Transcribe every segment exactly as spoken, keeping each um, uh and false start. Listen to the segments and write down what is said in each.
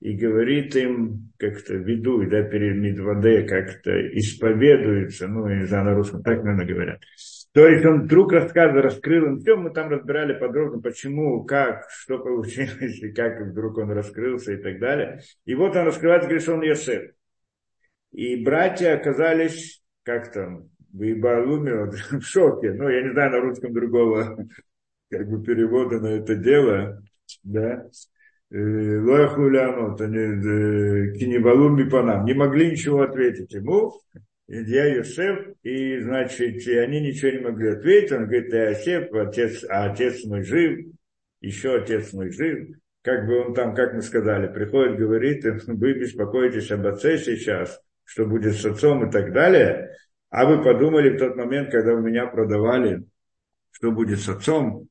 и говорит им, как-то веду, да, перед Мидваде как-то исповедуется, ну, я не знаю, на русском так, наверное, говорят. То есть он вдруг рассказывал, раскрыл им все, мы там разбирали подробно, почему, как, что получилось, и как вдруг он раскрылся и так далее. И вот он раскрывается, говорит, что он Йосеф. И братья оказались, как там, в Ибаалуме, в шоке, ну, я не знаю, на русском другого, как бы, перевода на это дело, да. Лохулянут, они кинебалуми по нам, не могли ничего ответить ему, я Йосеф, и, значит, они ничего не могли ответить, он говорит, я Йосеф, отец, а отец мой жив, еще отец мой жив, как бы он там, как мы сказали, приходит, говорит, вы беспокоитесь об отце сейчас, что будет с отцом и так далее, а вы подумали в тот момент, когда вы меня продавали, что будет с отцом.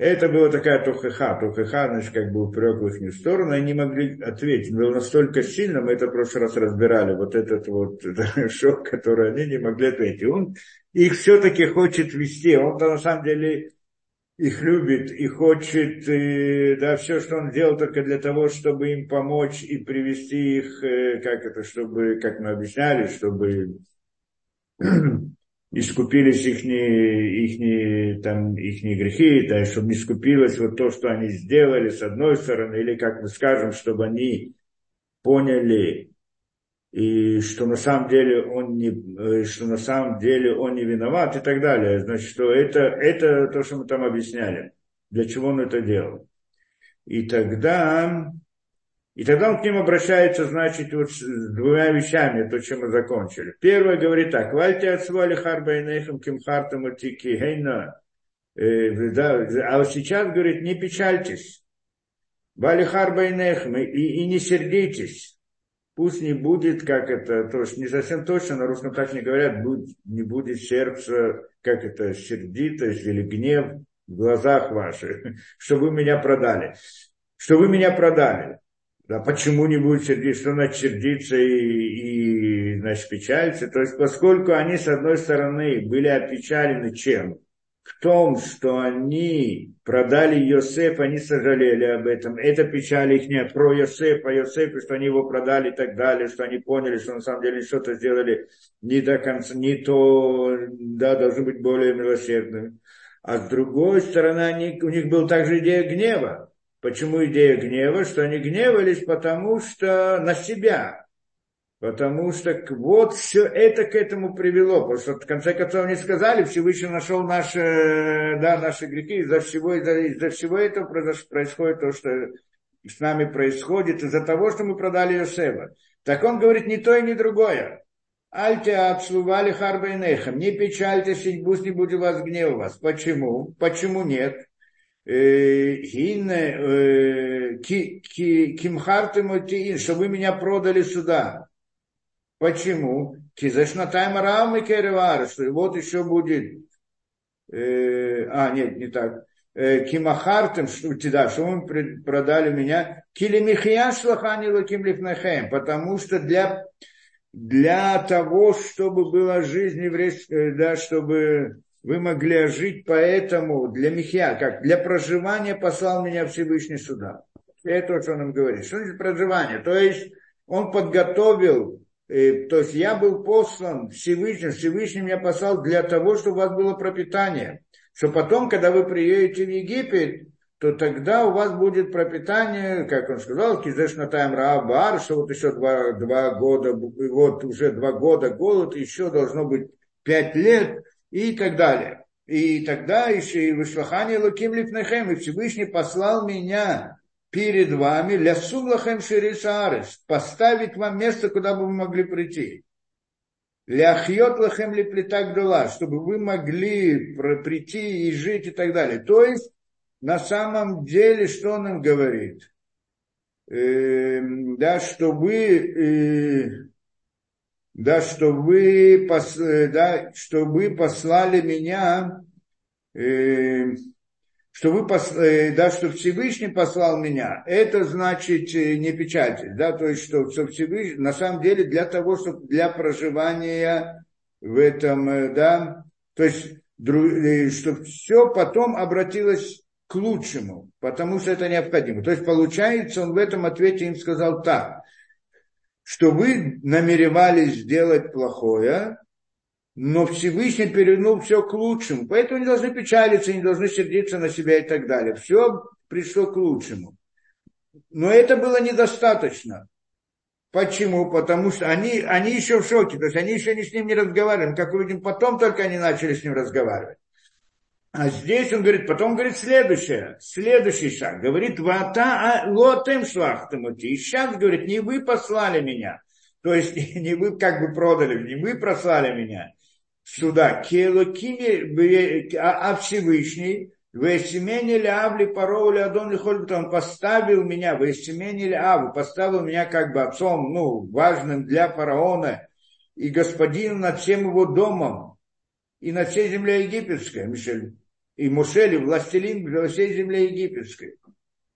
Это была такая тухеха, тухеха, значит, как бы упрек в их сторону, они не могли ответить. Было настолько сильно, мы это в прошлый раз разбирали, вот этот вот это шок, который они не могли ответить. И он их все-таки хочет вести, он-то на самом деле их любит и хочет, и, да, все, что он делал только для того, чтобы им помочь и привести их, как это, чтобы, как мы объясняли, чтобы... искупились ихние, ихние, там, ихние грехи, да, чтобы не искупилось вот то, что они сделали, с одной стороны, или, как мы скажем, чтобы они поняли, и что на самом деле он не, что на самом деле он не виноват и так далее. Значит, что это, это то, что мы там объясняли, для чего он это делал. И тогда... И тогда он к ним обращается, значит, вот с двумя вещами, то, чем мы закончили. Первое говорит так: «Вальте отсвали харбайнейхам кимхартам отики гейна». А вот сейчас, говорит, не печальтесь. «Вали харбайнейхам» и, и не сердитесь. Пусть не будет, как это, то есть не совсем точно, на русском так не говорят, будь, не будет сердца, как это, сердитость или гнев в глазах ваших, что вы меня продали. Что вы меня продали. Да, почему не будет сердиться, что значит сердиться и, и, значит, печалиться? То есть, поскольку они, с одной стороны, были опечалены чем? В том, что они продали Йосефа, они сожалели об этом. Это печаль их не про Йосефа, Йосефа, что они его продали и так далее, что они поняли, что на самом деле что-то сделали не до конца, не то, да, должны быть более милосердными. А с другой стороны, они, у них была также идея гнева. Почему идея гнева? Что они гневались, потому что на себя. Потому что вот все это к этому привело. Потому что в конце концов они сказали, Всевышний нашел наши, да, наши грехи. Из-за всего, из-за, из-за всего этого происходит то, что с нами происходит. Из-за того, что мы продали Йосефа. Так он говорит ни то и ни другое. Альте отсували харбейнехам. Не печальтесь, пусть не будет вас гнев у вас. Почему? Почему нет? Что вы меня продали сюда. Почему? Что вот еще будет... А, нет, не так. Кимахартым, что вы продали меня. Потому что для, для того, чтобы была жизнь, да, чтобы... Вы могли жить, поэтому для Михия, как для проживания послал меня Всевышний сюда. Это что он нам говорит. Что значит проживание? То есть он подготовил, э, то есть я был послан Всевышним, Всевышний меня послал для того, чтобы у вас было пропитание. Что потом, когда вы приедете в Египет, то тогда у вас будет пропитание, как он сказал, что вот еще два, два года, вот уже два года голод, еще должно быть пять лет, и так далее. И тогда еще и вышлахани луким липнехем, и Всевышний послал меня перед вами, лясу лахем ширисаарес, поставить вам место, куда бы вы могли прийти. Ляхьот лахем липлитак дула, чтобы вы могли прийти и жить и так далее. То есть, на самом деле, что он им говорит? Э, да, что вы... Э, Да, что вы, да, что вы послали меня, э, что вы пос, э, да, что Всевышний послал меня, это значит не печать, да, то есть, что, что Всевышний, на самом деле, для того, чтобы для проживания в этом, да, то есть, дру, э, что все потом обратилось к лучшему, потому что это необходимо. То есть, получается, он в этом ответе им сказал так, что вы намеревались сделать плохое, но Всевышний перевернул все к лучшему. Поэтому не должны печалиться, не должны сердиться на себя и так далее. Все пришло к лучшему. Но это было недостаточно. Почему? Потому что они, они еще в шоке, то есть они еще не с ним не разговаривали, как увидим, потом только они начали с ним разговаривать. А здесь он говорит, потом говорит следующее, следующий шаг, говорит, вата лотем шлахтамути, и сейчас, говорит, не вы послали меня, то есть не вы как бы продали, не вы прослали меня сюда, а Всевышний, он поставил меня, поставил меня как бы отцом, ну, важным для фараона и господином над всем его домом и над всей землей египетской, и Мушели, властелин во всей земле египетской.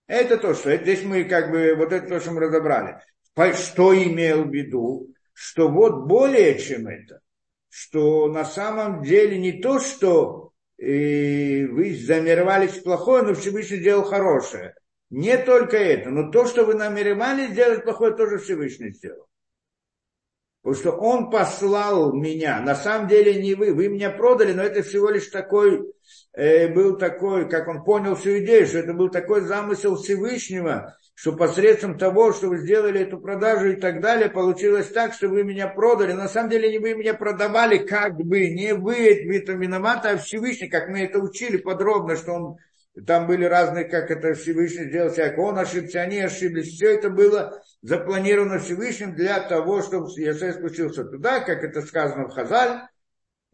Это то, что это, здесь мы как бы, вот это то, что мы разобрали. Что имел в виду? Что вот более чем это, что на самом деле не то, что и вы замеревались плохое, но Всевышний делал хорошее. Не только это, но то, что вы намеревались делать плохое, тоже Всевышний сделал. Потому что он послал меня, на самом деле не вы, вы меня продали, но это всего лишь такой, э, был такой, как он понял всю идею, что это был такой замысел Всевышнего, что посредством того, что вы сделали эту продажу и так далее, получилось так, что вы меня продали. На самом деле не вы меня продавали, как бы, не вы, вы там виноваты, а Всевышний, как мы это учили подробно, что он, там были разные, как это Всевышний сделал, как он ошибся, они ошиблись. Все это было запланировано Всевышним для того, чтобы Йосеф спустился туда, как это сказано в Хазаль,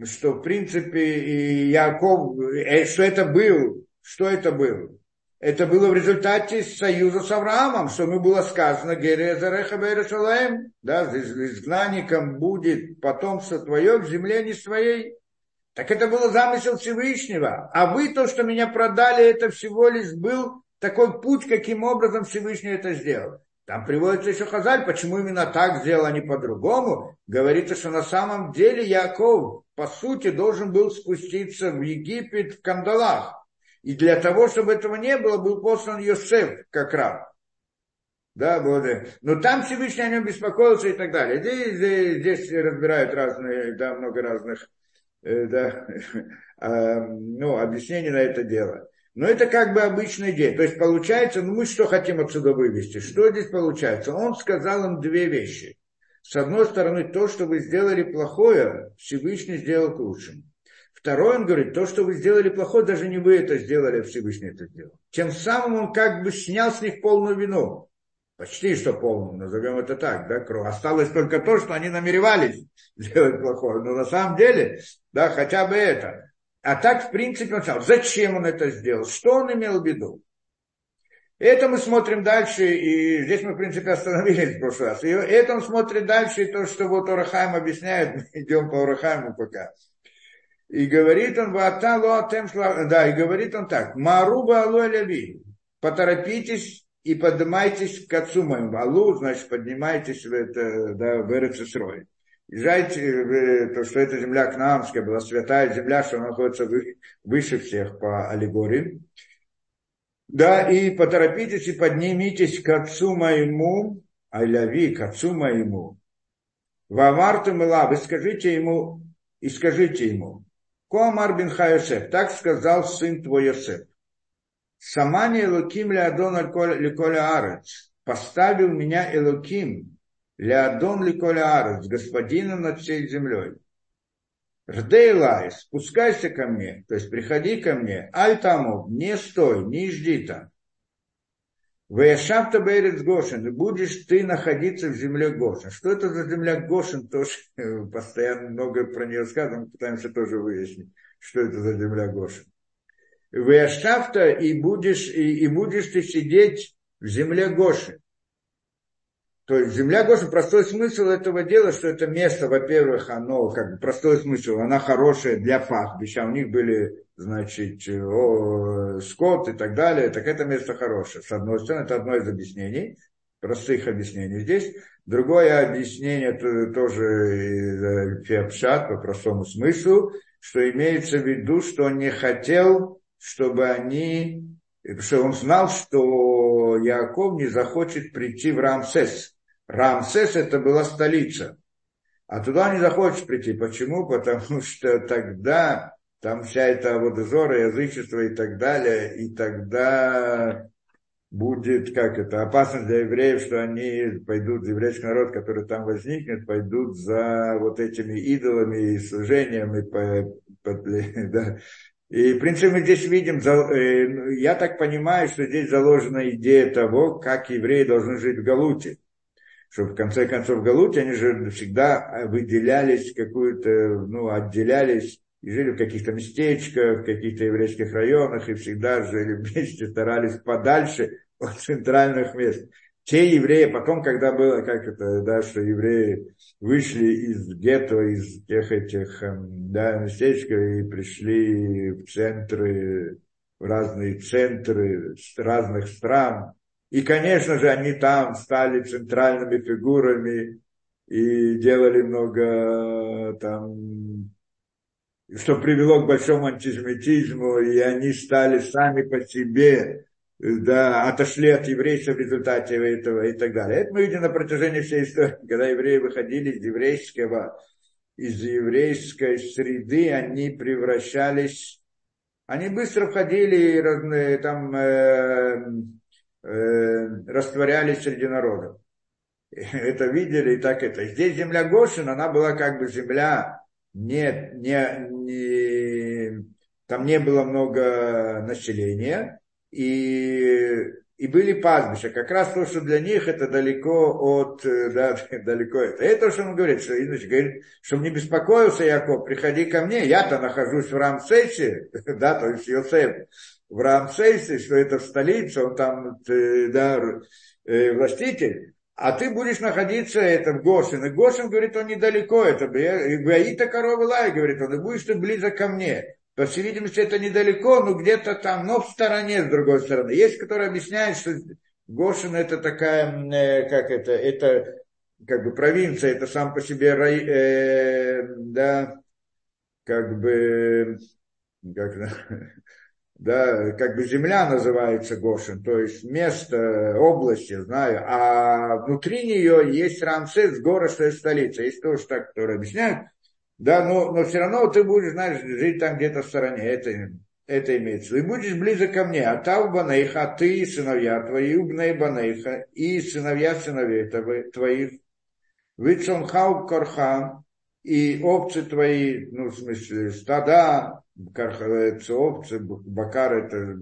что в принципе и Яков, что это был, что это было. Это было в результате союза с Авраамом, что ему было сказано, да, изгнанником будет потомство твое в земле не своей. Так это был замысел Всевышнего. А вы то, что меня продали, это всего лишь был такой путь, каким образом Всевышний это сделал. Там приводится еще Хазаль, почему именно так сделал, а не по-другому. Говорится, что на самом деле Яков, по сути, должен был спуститься в Египет в кандалах. И для того, чтобы этого не было, был послан Йосеф как раб. Да, благодаря. Но там Всевышний о нем беспокоился и так далее. Здесь, здесь, здесь разбирают разные, да, много разных, э, да, э, ну, объяснений на это дело. Но это как бы обычная идея. То есть получается, ну мы что хотим отсюда вывести? Что здесь получается? Он сказал им две вещи. С одной стороны, то, что вы сделали плохое, Всевышний сделал к лучшему. Второе, он говорит, то, что вы сделали плохое, даже не вы это сделали, а Всевышний это сделал. Тем самым он как бы снял с них полную вину. Почти что полную, назовем это так, да, кровь. Осталось только то, что они намеревались сделать плохое. Но на самом деле, да, хотя бы это. А так, в принципе, он сказал, зачем он это сделал, что он имел в виду. Это мы смотрим дальше, и здесь мы, в принципе, остановились в прошлый раз. И это он смотрит дальше, и то, что вот Ор а-Хаим объясняет, мы идем по Ор а-Хаиму пока. И говорит он, да, и говорит он так, Маруба Алой Леви, поторопитесь и поднимайтесь к отцу моему. Алу, значит, поднимайтесь в это, да, в Эрец Исраэль. Езжайте, то, что эта земля Кнаанская была, святая земля, что она находится выше всех по аллегории. Да, и поторопитесь и поднимитесь к отцу моему, Аль-Леви, к отцу моему. Ваварту Мила, вы скажите ему, и скажите ему, Коамар бин Хайосеф, так сказал сын твой Йосеф. Самани Элоким Леадон Ликоля Арец, поставил меня Элоким Леадон Ликоля Арец, господином над всей землей. Рдейлай, спускайся ко мне, то есть приходи ко мне, Альтамов, не стой, не жди там. Ваяшапта Бейрец Гошен, и будешь ты находиться в земле Гошен. Что это за земля Гошен, тоже постоянно много про нее сказано, мы пытаемся тоже выяснить, что это за земля Гошен. Ваяшапта, и будешь, и, и будешь ты сидеть в земле Гошен. То есть земля Гошен, простой смысл этого дела, что это место, во-первых, оно, как бы простой смысл, она хорошая для пахбища, у них были, значит, о, скот и так далее, так это место хорошее. С одной стороны, это одно из объяснений, простых объяснений здесь. Другое объяснение это тоже фиапшат, по простому смыслу, что имеется в виду, что он не хотел, чтобы они потому что он знал, что Яков не захочет прийти в Рамсес. Рамсес – это была столица, а туда не захочет прийти. Почему? Потому что тогда там вся эта вот зора, язычество и так далее, и тогда будет, как это, опасно для евреев, что они пойдут, еврейский народ, который там возникнет, пойдут за вот этими идолами и служениями. По, по, да. И, в принципе, мы здесь видим, я так понимаю, что здесь заложена идея того, как евреи должны жить в Галуте. Что в конце концов в Галуте они же всегда выделялись какую-то, ну, отделялись и жили в каких-то местечках, в каких-то еврейских районах, и всегда жили вместе, старались подальше от центральных мест. Те евреи, потом, когда было, как это, да, что евреи вышли из гетто, из тех этих, да, местечек, и пришли в центры, в разные центры разных стран. И, конечно же, они там стали центральными фигурами и делали много там, что привело к большому антисемитизму, и они стали сами по себе, да, отошли от еврейства в результате этого и так далее. Это мы видим на протяжении всей истории, когда евреи выходили из еврейского, из еврейской среды, они превращались, они быстро входили разные там э, э, растворялись среди народов. Это видели и так это. Здесь земля Гошен, она была как бы земля. Нет, не, не, там не было много населения, и, и были пастбища. Как раз то, что для них это далеко от, да, далеко это. Это то, что он говорит, что, иначе говорит, чтобы не беспокоился, Яков, приходи ко мне, я-то нахожусь в Рамсесе, да, то есть Йосеф в Рамсесе, что это в столице, он там, да, властитель. А ты будешь находиться это, в Гошен. И Гошен, говорит, он недалеко. Это Гаита коровы лай, говорит он, и будешь ты близок ко мне. По всей видимости, это недалеко, но где-то там, но в стороне, с другой стороны. Есть, которые объясняют, что Гошен это такая, как это, это как бы провинция, это сам по себе рай, э, да, как бы, как, да, как бы земля называется Гошен, то есть место, область, я знаю, а внутри нее есть Рамсес, город, что есть столица, есть тоже так, которые объясняют, да, но, но все равно ты будешь, знаешь, жить там где-то в стороне, это, это имеется, и будешь близок ко мне, а та убанейха, а ты и сыновья твои, убней банейха, и сыновья сыновей твоих, вицонхау корха, и овцы твои, ну, в смысле, стада, кархалец, овцы, бакар, это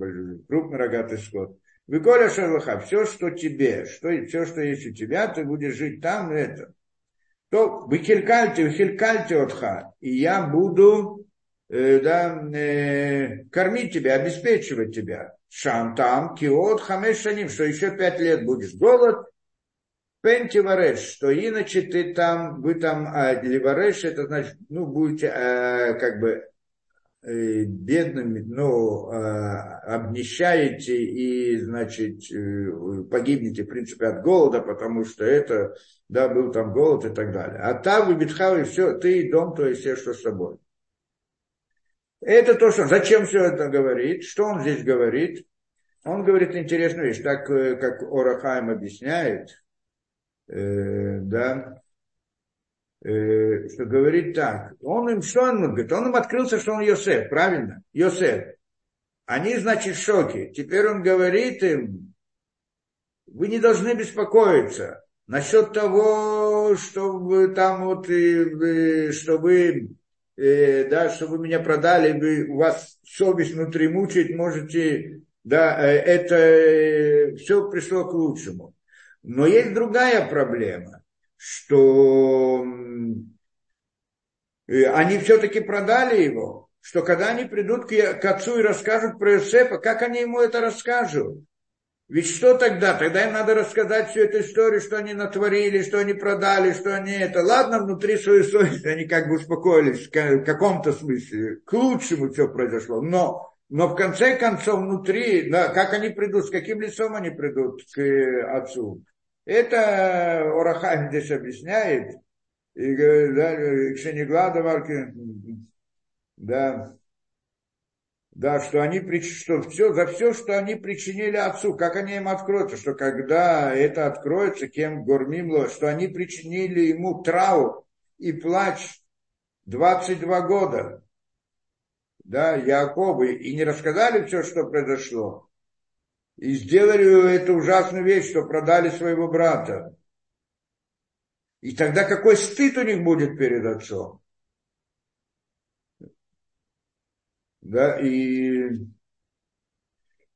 крупный рогатый скот. Виколя шерлаха, все, что тебе, что, все, что есть у тебя, ты будешь жить там, это. То вихелькальте, вихелькальте отха, и я буду э, да, э, кормить тебя, обеспечивать тебя. Шам там, киот, хамешаним, что еще пять лет будешь голод. Пентивареш, что иначе ты там, вы там, а, ливареш, это значит, ну, будете э, как бы бедными, ну, обнищаете и, значит, погибнете, в принципе, от голода, потому что это, да, был там голод и так далее. А там вы битхавы, все, ты и дом, то есть все, что с собой. Это то, что... Зачем все это говорит? Что он здесь говорит? Он говорит интересную вещь, так как Ор а-Хаим объясняет, э, да, что говорит так, он им, что он говорит, он им открылся, что он Йосеф, правильно, Йосеф, они, значит, в шоке, теперь он говорит им, вы не должны беспокоиться насчет того, что вы там вот, что вы, да, что вы меня продали, вы, у вас совесть внутри мучает, можете, да, это все пришло к лучшему, но есть другая проблема, что они все-таки продали его, что когда они придут к отцу и расскажут про Йосефа, как они ему это расскажут? Ведь что тогда? Тогда им надо рассказать всю эту историю, что они натворили, что они продали, что они это. Ладно, внутри своей совести они как бы успокоились в каком-то смысле. К лучшему все произошло. Но, но в конце концов внутри, да, как они придут, с каким лицом они придут к отцу? Это Ор а-Хаим здесь объясняет, и говорит, да, Кшенеглада Марки, да, да, что они что все, за все, что они причинили отцу, как они им откроются, что когда это откроется, кем гормимло, что они причинили ему траур и плач двадцать два года, да, Яковы, и не рассказали все, что произошло, и сделали эту ужасную вещь, что продали своего брата. И тогда какой стыд у них будет перед отцом? Да, и,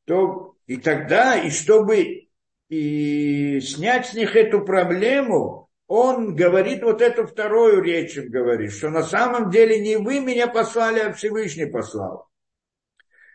то, и тогда, и чтобы и снять с них эту проблему, он говорит вот эту вторую речь, он говорит, что на самом деле не вы меня послали, а Всевышний послал.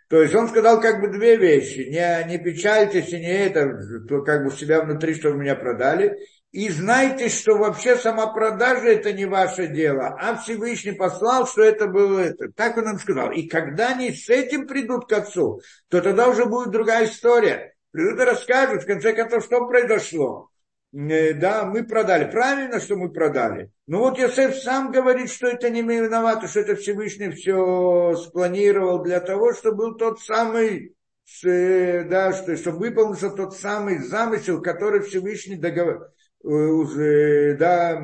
То есть он сказал как бы две вещи, не, не печальтесь и не это, то как бы себя внутри, что вы меня продали, и знайте, что вообще сама продажа это не ваше дело, а Всевышний послал, что это было это. Так он нам сказал. И когда они с этим придут к отцу, то тогда уже будет другая история. Придут и расскажут, в конце концов, что произошло. Да, мы продали. Правильно, что мы продали. Но вот Йосеф сам говорит, что это не мы виноваты, что это Всевышний все спланировал для того, чтобы был тот самый, да, чтобы выполнился тот самый замысел, который Всевышний договор, да,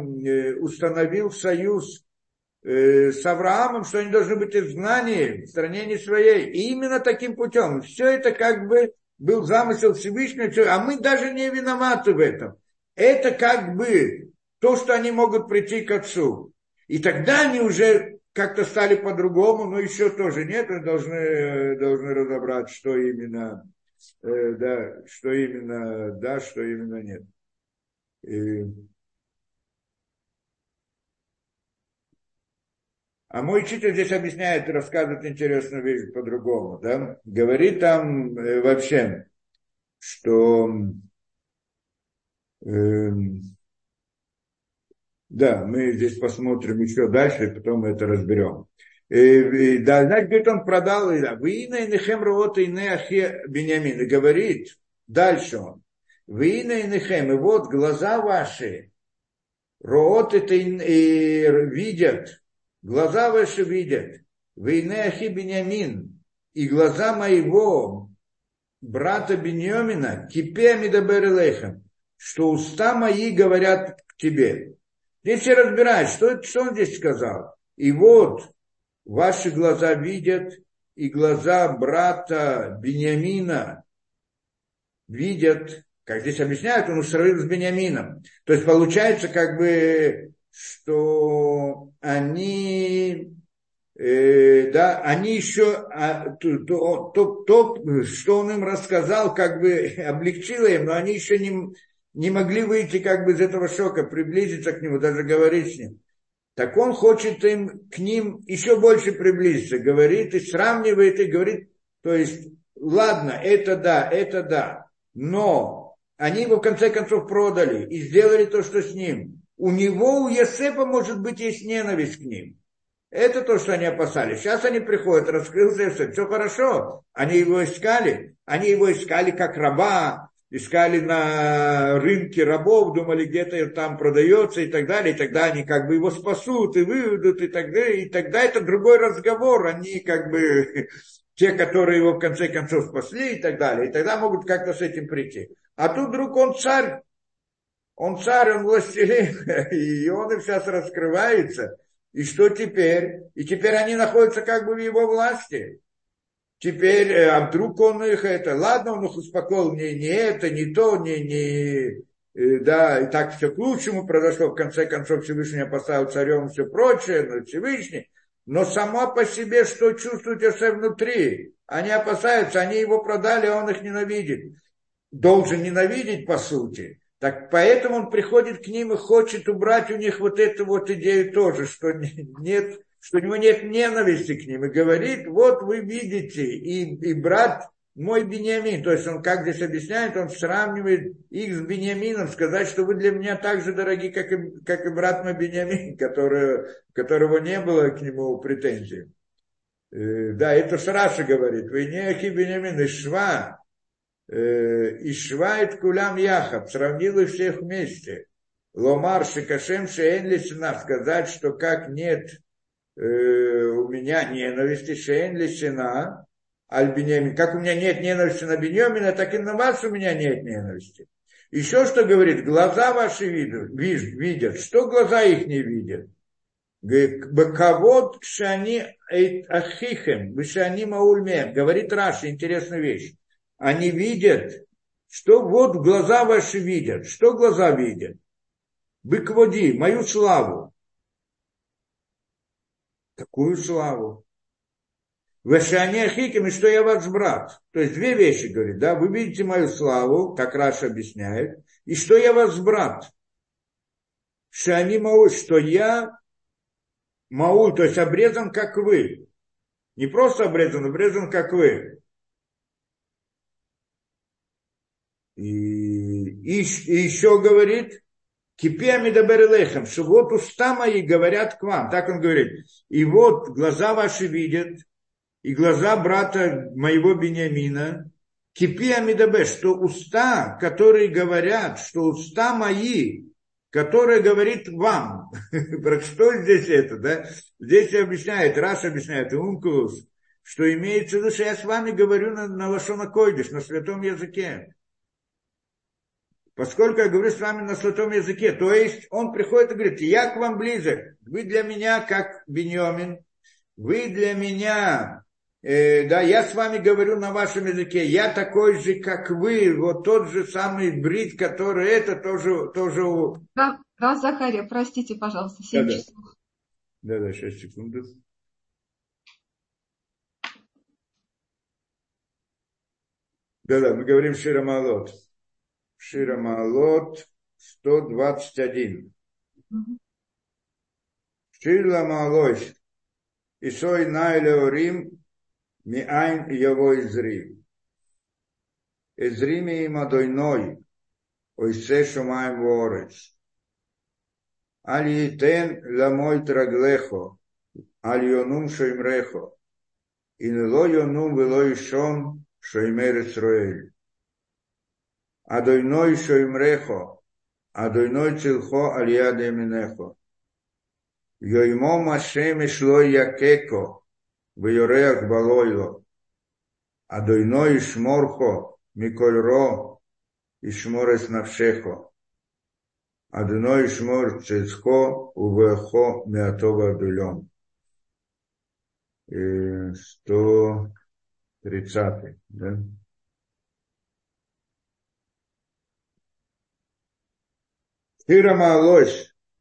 установил союз с Авраамом, что они должны быть изгнаны в стране не своей. И именно таким путем. Все это как бы был замысел Всевышнего, а мы даже не виноваты в этом. Это как бы то, что они могут прийти к отцу. И тогда они уже как-то стали по-другому, но еще тоже нет, они должны, должны разобрать, что именно, э, да, что именно, да, что именно нет. И... А мой учитель здесь объясняет, рассказывает интересную вещь по-другому, да? Говорит там э, вообще, что... Да, мы здесь посмотрим еще дальше, и потом мы это разберем. И, и, да, значит, говорит, он продал, и да, «Виина и нехем рота и неахе Биньямин». И говорит, дальше он, «Виина и нехем, и вот глаза ваши, роот это и видят, глаза ваши видят, виина ахи Биньямин, и глаза моего брата Биньямина, кипе мидабер элейхем, что уста мои говорят к тебе». Здесь все разбирают, что, что он здесь сказал. И вот ваши глаза видят, и глаза брата Биньямина видят, как здесь объясняют, он сравнил с Биньямином. То есть получается как бы, что они... Э, да, они еще а, то, то, то, что он им рассказал, как бы облегчило им, но они еще не... не могли выйти как бы из этого шока, приблизиться к нему, даже говорить с ним. Так он хочет им, к ним еще больше приблизиться, говорит и сравнивает, и говорит, то есть, ладно, это да, это да, но они его в конце концов продали и сделали то, что с ним. У него, у Йосефа, может быть, есть ненависть к ним. Это то, что они опасались. Сейчас они приходят, раскрылся Йосеф, все хорошо, они его искали, они его искали как раба, искали на рынке рабов, думали, где-то там продается и так далее, и тогда они как бы его спасут и выведут, и так далее, и тогда это другой разговор, они как бы те, которые его в конце концов спасли и так далее, и тогда могут как-то с этим прийти. А тут вдруг он царь, он царь, он властелин, и он им сейчас раскрывается, и что теперь? И теперь они находятся как бы в его власти. Теперь, а вдруг он их это, ладно, он их успокоил, не, не это, не то, не, не, да, и так все к лучшему произошло, в конце концов Всевышний поставил царем и все прочее, но Всевышний, но само по себе, что чувствует Йосеф внутри, они опасаются, они его продали, а он их ненавидит, должен ненавидеть по сути, так поэтому он приходит к ним и хочет убрать у них вот эту вот идею тоже, что нет, что у него нет ненависти к ним, и говорит, вот вы видите, и, и брат мой Биньямин, то есть он, как здесь объясняет, он сравнивает их с Биньямином, сказать, что вы для меня так же дороги, как и, как и брат мой Биньямин, который, которого не было к нему претензий. Э, да, это с Раши говорит, вы не ахи Биньямин, ишва, э, ишва эт кулям яхаб, сравнил их всех вместе. Ломар шикашем шеэн лисина, сказать, что как нет... у меня ненависти, шейн лисина, аль-Биньямин. Как у меня нет ненависти на Биньямина, так и на вас у меня нет ненависти. Еще что говорит, глаза ваши видят, что глаза их не видят. Баковод кшани ахихем, бешани маульме. Говорит Раши, интересную вещь. Они видят, что вот глаза ваши видят, что глаза видят. Быкводи, мою славу. Такую славу. Вешани ахикем, и что я ваш брат. То есть две вещи, говорит, да, вы видите мою славу, как Раши объясняет, и что я ваш брат. Шани мауль, что я мауль, то есть обрезан, как вы. Не просто обрезан, обрезан, как вы. И, и, и еще говорит, кипиами даберелехам, что вот уста мои говорят к вам. Так он говорит. И вот глаза ваши видят, и глаза брата моего Биньямина, кипиами дабе, что уста, которые говорят, что уста мои, которые говорит вам. Про что здесь это, да? Здесь объясняет, раз объясняет, умкулус, что имеется в виду, что я с вами говорю на, на Лашона Кодыш, на святом языке. Поскольку я говорю с вами на святом языке, то есть он приходит и говорит, я к вам близок, вы для меня как Биньямин, вы для меня, э, да, я с вами говорю на вашем языке, я такой же, как вы, вот тот же самый Брит, который это тоже... тоже... Да, да, Захария, простите, пожалуйста, семь да, часов. Да-да, сейчас, секунду. Да-да, мы говорим Шира Маалот. Шира Маалот сто двадцать один. Mm-hmm. Шира Маалот. Исой найлеорим миайн его изрим. Изрими им адойной. Ойсе шумаем ворец. Алиетен ламой траглехо. Альонум шоимрехо. И нело йонум вело ишон шоимер Исраэль. Адойной шоимрехо, адойной цилхо альяде минехо. Йоймо машем ишло якеко, вьореах балойло. Адойной ишморхо, микольро, ишморес навшехо. Адойной ишмор цилхо, увехо миатова адулем. Сто тридцатый, да? Шира Маалот,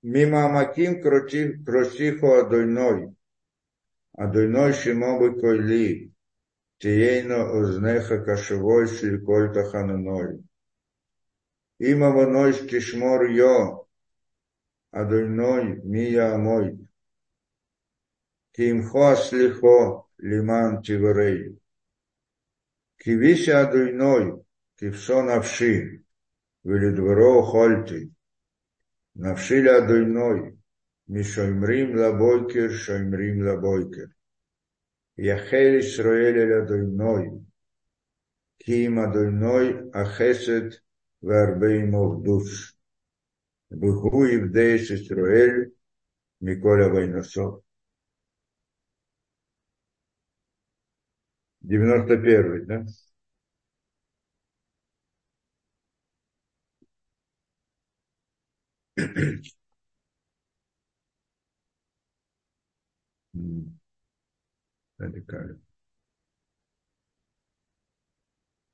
мимо Амаким кросихо Адойной, Адойной шимобы койли, тиейно узнеха кашевой сликольта хануной. Има воной стишмор йо, Адойной мия амой, кимхо слихо лиман тиверей. Кивися Адойной, кивсо навши, велидворо хольти. Навшиля адойной, мишоймрим лабойкер, шоймрим лабойкер. Яхель Исраэль адойной, ким адойной ахесет варбеймов душ. Буху ивдеис Исраэль, Миколя Войносов. Девяносто первый, да?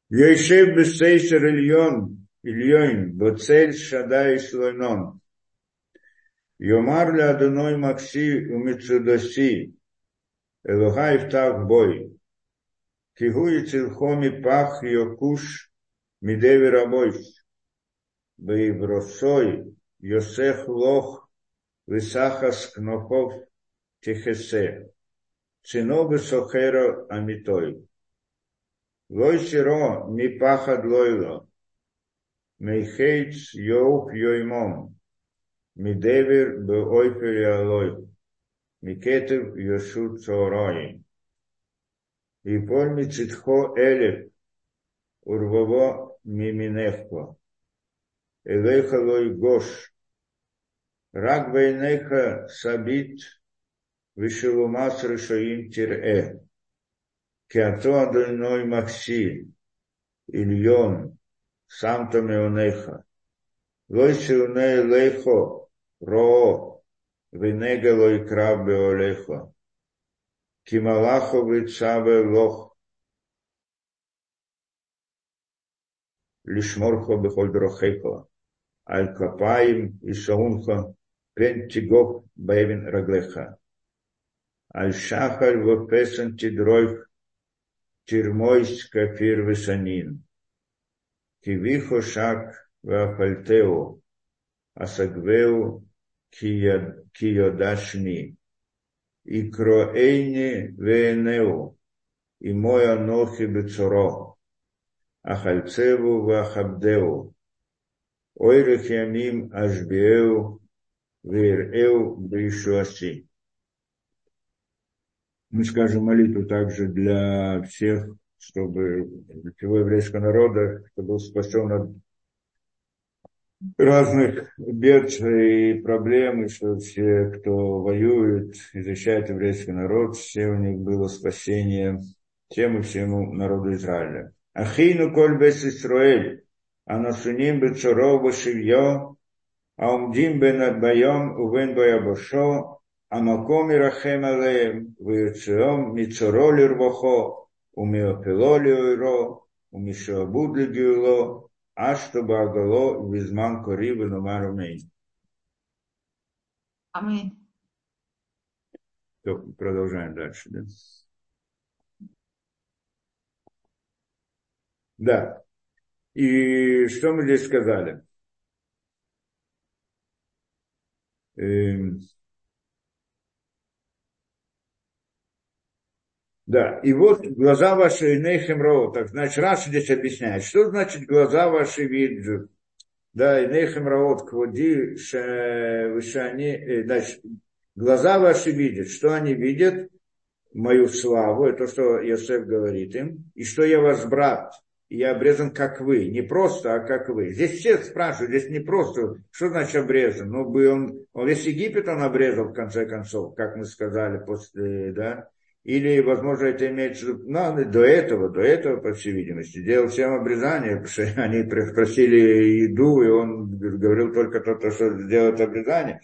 Йосеф бессейсер ильон, ильон, боцель шадай слойнон. Йомар ля Адоной макси умицудоси, элогай втав бой. Кигуи цилхоми пах йокуш мидеви рабойс, бейбросой. Йосеф лох висахас кнохов тихесе, цинобы сохеро амитой. Лой сиро ми пахад лойло, мейхейц йоух йоймом, ми девер бе ойфери алой, ми кетев йошу цорой. И польми цитхо элев, урвово ми минехко. Элеха лой гош, рак вейнеха сабит, вишелумас решоим тирэ, Кеато Адоной Макси, Ильон, Самто Меонеха, Лойсиуне Лейхо, Роо, Венегалой Крабе Олехо, Кималахо Вицабе Лох, Лишморхо Бехольдрохехо, Аль-Капаим и Саунхо, Пентигок Бевин Раглеха. Аль-Шахаль вопесан тидройх, тирмойс кафир весанин. Кивихо шак вафальтео, асагвеу киодашни. Икроэйни веенеу, и мой анохи бецоро. Ахальцеву вахабдеу. Ойрых ямим ажбеу, веереу бешуаси. Мы скажем молитву также для всех, чтобы для всего еврейского народа, чтобы был спасен от разных бед и проблем, и что все, кто воюет, защищает еврейский народ, все у них было спасение тем и всему народу Израиля. Ахину коль бес Исраэль, анасуним бецоро башивьё, аумдим бен адбайом увен боябошо, המקום ירחם עליהם ויוציאום מצורו לרווחו ומאפלו לאורו ומשעבוד לגאולו אשתו בעגלו ובזמן קורי ונאמר אמן. אמן. טוב, продолжаем дальше, да? Да. И что мы здесь сказали? Да, и вот глаза ваши инейхем роу, так значит, Раши здесь объясняет, что значит глаза ваши видят, да, инейхем роу, кводи, вышани, значит, глаза ваши видят, что они видят, мою славу, это то, что Йосеф говорит им, и что я ваш брат, и я обрезан как вы, не просто, а как вы. Здесь все спрашивают, здесь не просто, что значит обрезан, ну, бы он, он весь Египет он обрезал в конце концов, как мы сказали, после, да. Или, возможно, это имеется в виду, ну, до этого, до этого, по всей видимости, делал всем обрезание, потому что они просили еду, и он говорил только то, что сделает обрезание.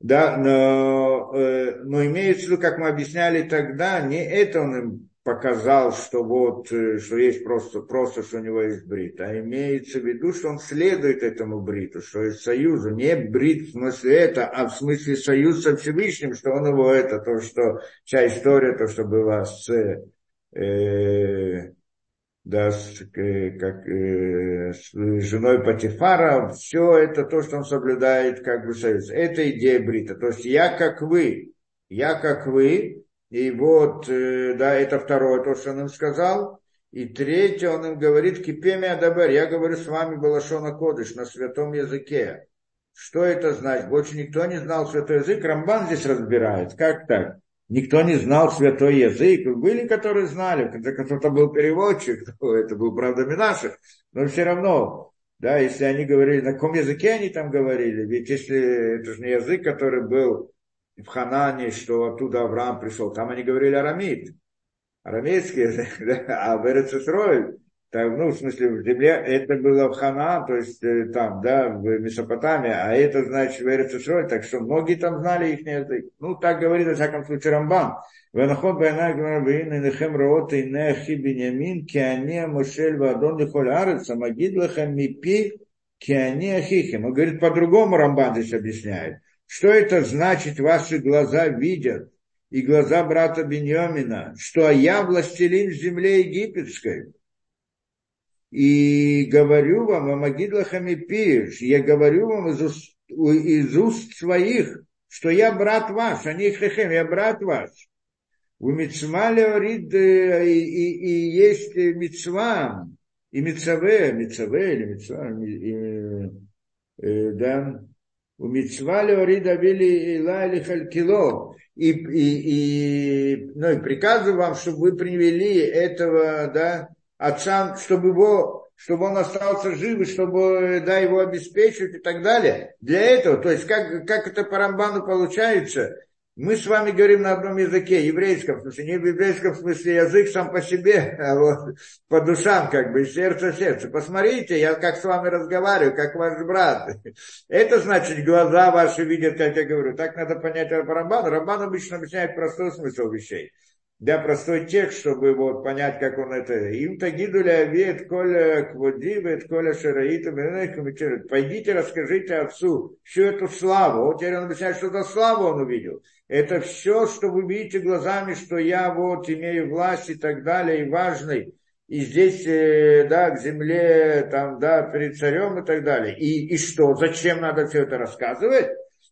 Да, но, но имеется в виду, как мы объясняли тогда, не это он им показал, что вот, что есть просто, просто, что у него есть брит, а имеется в виду, что он следует этому бриту, что есть союзу, не брит в смысле это, а в смысле союз со Всевышним, что он его это, то, что вся история, то, что была с, э, да, с, как, э, с женой Потифара, все это то, что он соблюдает как бы союз. Это идея брита, то есть я как вы, я как вы, и вот, да, это второе, то, что он им сказал. И третье, он им говорит, кипеми адабер, я говорю с вами Лашона Кодыш, на святом языке. Что это значит? Больше никто не знал святой язык. Рамбан здесь разбирает. Как так? Никто не знал святой язык. Были, которые знали. Когда кто-то был переводчик, это был, правда, Минашев. Но все равно, да, если они говорили, на каком языке они там говорили? Ведь если это же не язык, который был... в Ханане, что оттуда Авраам пришел, там они говорили арамит, арамейский, а в Эрец Исраэль, ну, в смысле, в земле, это было в Ханане, то есть там, да, в Месопотамии, а это, значит, в Эрец Исраэль, так что многие там знали их язык. Ну, так говорит, во всяком случае, Рамбан. «Венахот байнай гмарбин, инехем роот, инехи биньямин, кеане мушель вадон лихоль арец, амагид лахам мипи, кеане ахихим». Он говорит, по-другому Рамбан здесь объясняет. Что это значит, ваши глаза видят, и глаза брата Биньямина, что я властелин в земле египетской, и говорю вам, амагидлахамипиш, я говорю вам из уст, из уст своих, что я брат ваш, а не хехем, я брат ваш. У мицва леорид, и есть мицва, и мицаве, мицаве, или мицва, да, у митцвали орида вели илайли халькило. И, и, и, ну, и приказываю вам, чтобы вы привели этого, да, отца, чтобы его, чтобы он остался жив, и чтобы, да, его обеспечивать и так далее. Для этого, то есть, как, как это по Рамбану получается, Мы с вами говорим на одном языке, еврейском, потому что не в еврейском смысле язык сам по себе, а вот по душам как бы, из сердца в сердце. Посмотрите, я как с вами разговариваю, как ваш брат. Это значит, глаза ваши видят, как я говорю. Так надо понять Рамбан. Рамбан обычно объясняет простой смысл вещей. Да, простой текст, чтобы вот понять, как он это. Им тагидуля веет, коля кводивет, коля шараитом. Пойдите, расскажите отцу всю эту славу. Вот теперь он объясняет, что за славу он увидел. Это все, что вы видите глазами, что я вот имею власть и так далее, и важный. И здесь, да, к земле, там, да, перед царем и так далее. И, и что? Зачем надо все это рассказывать?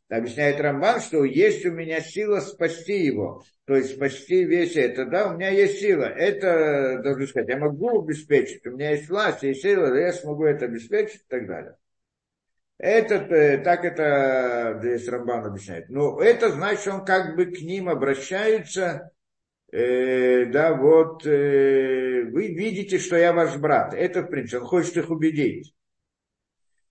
Объясняет Рамбан, что есть у меня сила спасти его. То есть спасти весь это. Да, у меня есть сила. Это, должен сказать, я могу обеспечить. У меня есть власть, есть сила, я смогу это обеспечить и так далее. Это, так это здесь Рамбан объясняет. Но это значит, что он как бы к ним обращается. Э, да, вот э, вы видите, что я ваш брат. Это, в принципе, он хочет их убедить.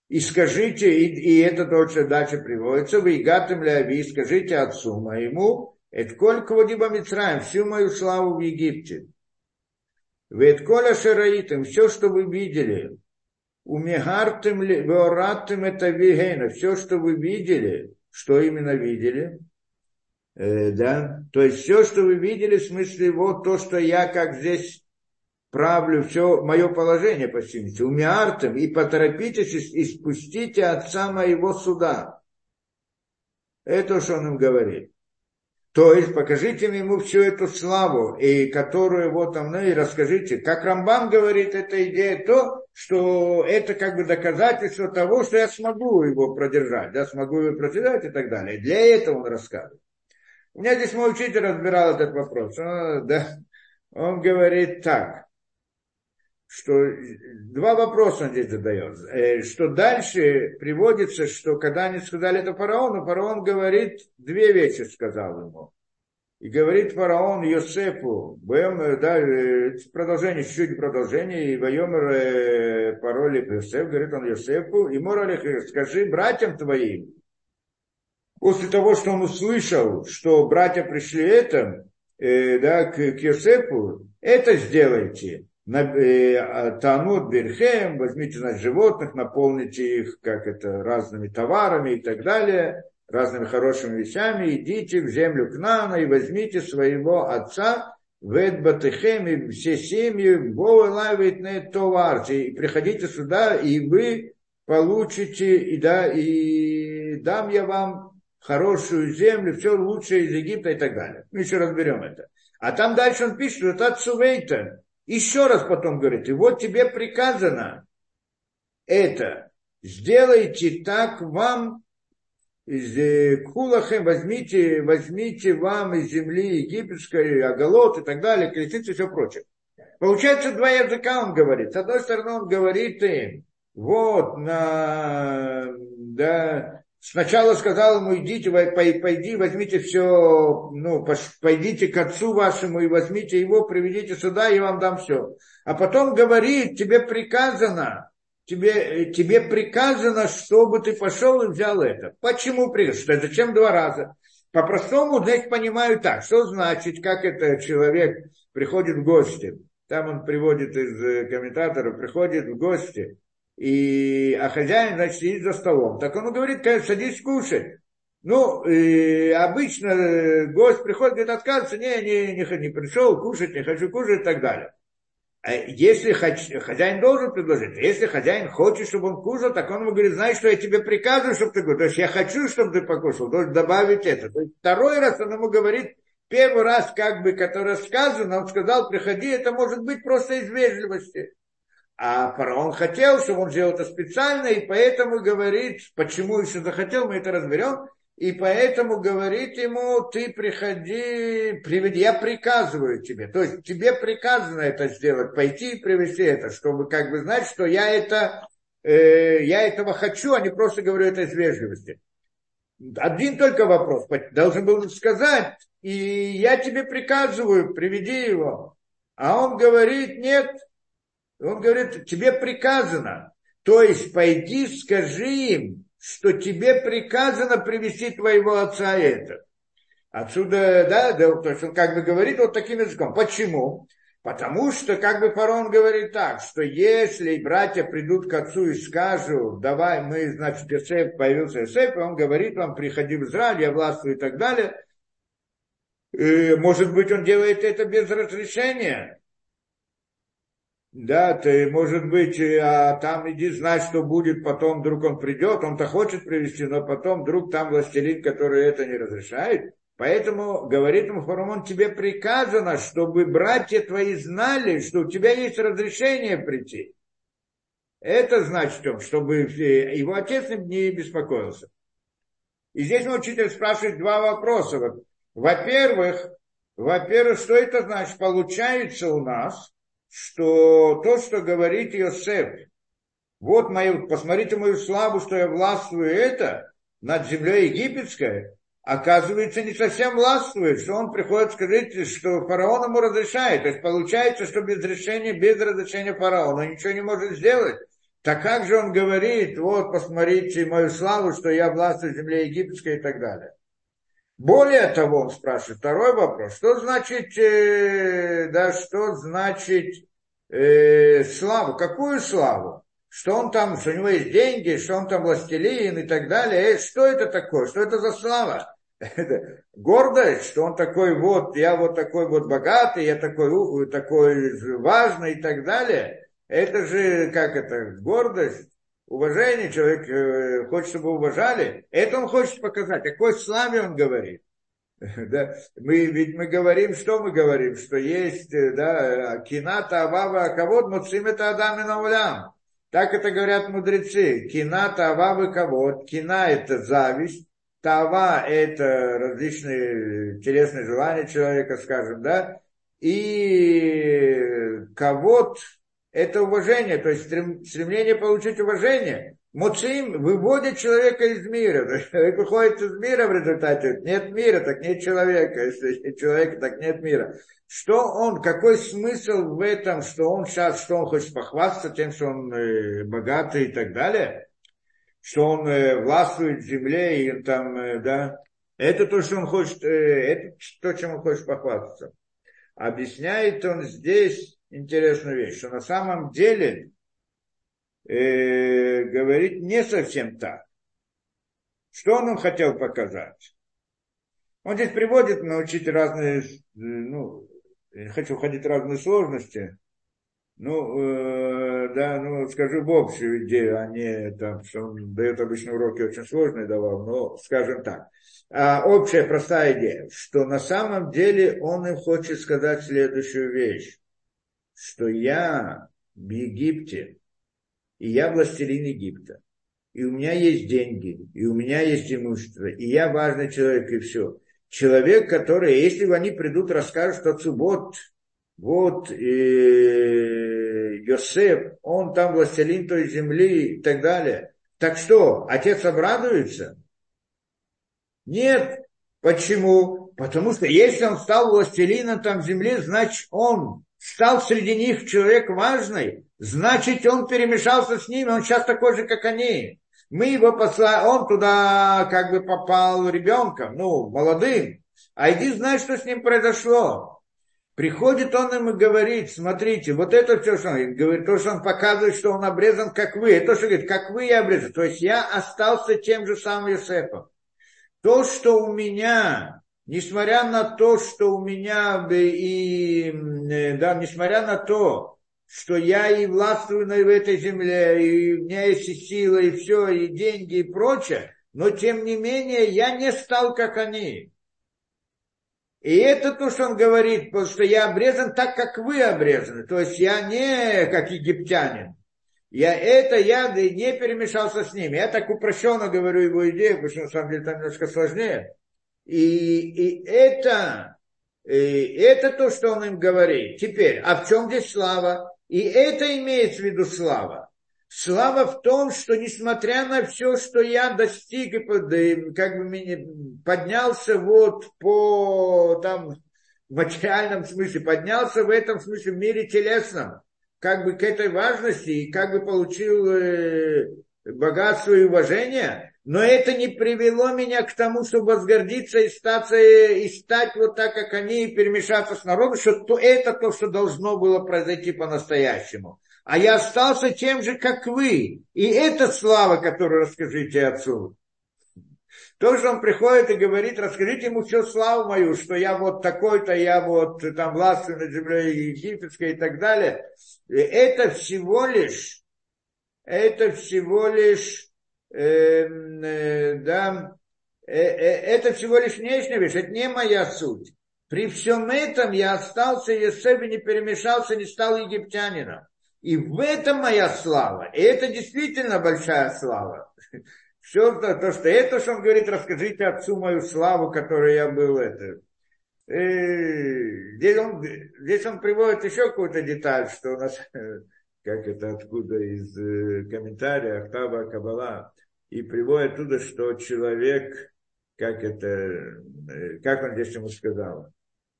И скажите, и, и это точно дальше приводится, вы игатым ляви, скажите отцу моему, эт коль кводиба Мицраим, всю мою славу в Египте. Вы эт коль ашераитым, все, что вы видели, умегартым веоратым это вигейна, все, что вы видели, что именно видели, э, да, то есть все, что вы видели, в смысле вот то, что я как здесь правлю, все мое положение постигните, умиартом, и поторопитесь, и спустите отца моего суда. Это что он им говорит. То есть покажите ему всю эту славу, и которую вот там, ну и расскажите. Как Рамбан говорит, эта идея то, что это как бы доказательство того, что я смогу его продержать, да, смогу его продержать и так далее. Для этого он рассказывает. У меня здесь мой учитель разбирал этот вопрос. Он, да, он говорит так, что два вопроса он здесь задает, что дальше приводится, что когда они сказали это фараону, фараон говорит, две вещи сказал ему. И говорит фараон Йосефу, да, продолжение, чуть-чуть продолжение, и воемер паролик Йосеф, говорит он Йосефу, и моралих, скажи братьям твоим, после того, что он услышал, что братья пришли это, да, к Йосефу, это сделайте. Танут берхем, возьмите на животных, наполните их как это, разными товарами и так далее, разными хорошими вещами, идите в землю Кнаана и возьмите своего отца вед батыхем и все семьи товар, и приходите сюда, и вы получите, и, да, и дам я вам хорошую землю, все лучшее из Египта и так далее. Мы еще разберем это. А там дальше он пишет, вот отцувейта. Еще раз потом говорит, и вот тебе приказано это, сделайте так вам, кулахем, возьмите, возьмите вам из земли египетской, Агалот и так далее, крестить и все прочее. Получается, два языка он говорит. С одной стороны, он говорит им, вот, на, да, сначала сказал ему, идите, пойди, возьмите все, ну, пойдите к отцу вашему и возьмите его, приведите сюда, и я вам дам все. А потом говорит, тебе приказано, тебе, тебе приказано, чтобы ты пошел и взял это. Почему приказано? Зачем два раза? По-простому здесь понимаю так, что значит, как это человек приходит в гости. Там он приводит из комментаторов, приходит в гости. И, а хозяин, значит, сидит за столом. Так он говорит, конечно, садись кушать. Ну, обычно гость приходит, говорит, отказывается, не, не, не, не пришел, кушать, не хочу кушать и так далее. А если хозяин должен предложить, если хозяин хочет, чтобы он кушал, так он ему говорит, знаешь, что я тебе приказываю, чтобы ты кушал. То есть я хочу, чтобы ты покушал, должен добавить это. То есть второй раз он ему говорит, первый раз, как бы, который сказано, он сказал, приходи, это может быть просто из вежливости. А фараон хотел, чтобы он сделал это специально, и поэтому говорит, почему еще захотел, мы это разберем, и поэтому говорит ему, ты приходи, приведи, я приказываю тебе, то есть тебе приказано это сделать, пойти и привести это, чтобы как бы знать, что я, это, э, я этого хочу, а не просто говорю это из вежливости. Один только вопрос, должен был сказать, и я тебе приказываю, приведи его, а он говорит, нет. Он говорит, тебе приказано, то есть пойди, скажи им, что тебе приказано привести твоего отца это. Отсюда, да, да, то есть он как бы говорит вот таким языком. Почему? Потому что, как бы фараон говорит так, что если братья придут к отцу и скажут, давай мы, значит, Йосеф, появился Йосеф, и он говорит вам, приходи в Израиль, я властвую и так далее. И, может быть, он делает это без разрешения. Да, ты, может быть, а там иди знай, что будет, потом вдруг он придет, он-то хочет привести, но потом вдруг там властелин, который это не разрешает. Поэтому, говорит ему фараон, тебе приказано, чтобы братья твои знали, что у тебя есть разрешение прийти. Это значит, чтобы его отец не беспокоился. И здесь мой учитель спрашивает два вопроса. Во-первых, во-первых, что это значит? Получается у нас, что то, что говорит Йосеф, вот мою, посмотрите мою славу, что я властвую это над землей египетской, оказывается, не совсем властвует, что он приходит сказать, что фараон ему разрешает. То есть получается, что без решения, без разрешения фараона ничего не может сделать. Так как же он говорит, вот, посмотрите мою славу, что я властвую в земле египетской и так далее. Более того, он спрашивает, второй вопрос, что значит, э, да, что значит э, славу, какую славу? Что он там, что у него есть деньги, что он там властелин и так далее. Э, что это такое? Что это за слава? Это гордость, что он такой вот, я вот такой вот богатый, я такой, такой важный и так далее. Это же, как это, гордость, уважение, человек э, хочет, чтобы уважали. Это он хочет показать, о какой славе он говорит. Да. Мы, ведь мы говорим, что мы говорим, что есть, да, кината, авава, аковод, муцим это адам и наулям. Так это говорят мудрецы. Кина, тава, выковод. Кина – это зависть. Тава – это различные телесные желания человека, скажем, да. И ковод – это уважение, то есть стремление получить уважение. Муцим выводит человека из мира. Человек выходит из мира в результате. Нет мира, так нет человека. Если нет человека, так нет мира. Что он, какой смысл в этом, что он сейчас, что он хочет похвастаться тем, что он э, богатый и так далее, что он э, властвует в земле и там, э, да, это то, что он хочет, э, это то, чем он хочет похвастаться. Объясняет он здесь интересную вещь, что на самом деле э, говорит не совсем так. Что он им хотел показать? Он здесь приводит, научить разные, ну, я не хочу уходить в разные сложности. Ну, э, да, ну, скажу в общую идею, а не там, что он дает обычно уроки очень сложные давал, но скажем так. А общая простая идея, что на самом деле он им хочет сказать следующую вещь, что я в Египте, и я властелин Египта, и у меня есть деньги, и у меня есть имущество, и я важный человек, и все. Человек, который, если они придут, расскажут, что отцу, вот, вот Йосеф, он там властелин той земли и так далее. Так что, отец обрадуется? Нет. Почему? Потому что если он стал властелином там земли, значит он стал среди них человек важный, значит он перемешался с ними, он сейчас такой же, как они. Мы его послали, он туда как бы попал ребенком, ну, молодым. А иди знай, что с ним произошло. Приходит он им и говорит, смотрите, вот это все, что он говорит, то, что он показывает, что он обрезан, как вы. Это то, что говорит, как вы я обрезан. То есть я остался тем же самым Йосефом. То, что у меня, несмотря на то, что у меня, и, да, несмотря на то, что я и властвую на этой земле, и у меня есть и сила, и все, и деньги, и прочее, но тем не менее я не стал, как они. И это то, что он говорит, потому что я обрезан так, как вы обрезаны, то есть я не как египтянин, я это, я не перемешался с ними, я так упрощенно говорю его идею, потому что на самом деле там немножко сложнее, и, и это, и это то, что он им говорит. Теперь, а в чем здесь слава? И это имеет в виду слава. Слава в том, что несмотря на все, что я достиг и как бы поднялся вот по там в материальном смысле, поднялся в этом смысле в мире телесном, как бы к этой важности и как бы получил э, богатство и уважение, Но это не привело меня к тому, чтобы возгордиться и стать, и стать вот так, как они, и перемешаться с народом, что то, это то, что должно было произойти по-настоящему. А я остался тем же, как вы. И это слава, которую расскажите отцу. То, что он приходит и говорит, расскажите ему всю славу мою, что я вот такой-то, я вот там властью над землей египетской и так далее. И это всего лишь, это всего лишь... Э, э, да, э, э, это всего лишь внешняя вещь, это не моя суть. При всем этом я остался, если бы не перемешался, не стал египтянином. И в этом моя слава. И это действительно большая слава. Все то, то что это, что он говорит, расскажите отцу мою славу, которой я был. Это. И, здесь, он, здесь он приводит еще какую-то деталь, что у нас, как это, откуда, из э, комментария Ахтаба Каббала. И приводит туда, что человек, как это, как он здесь ему сказал,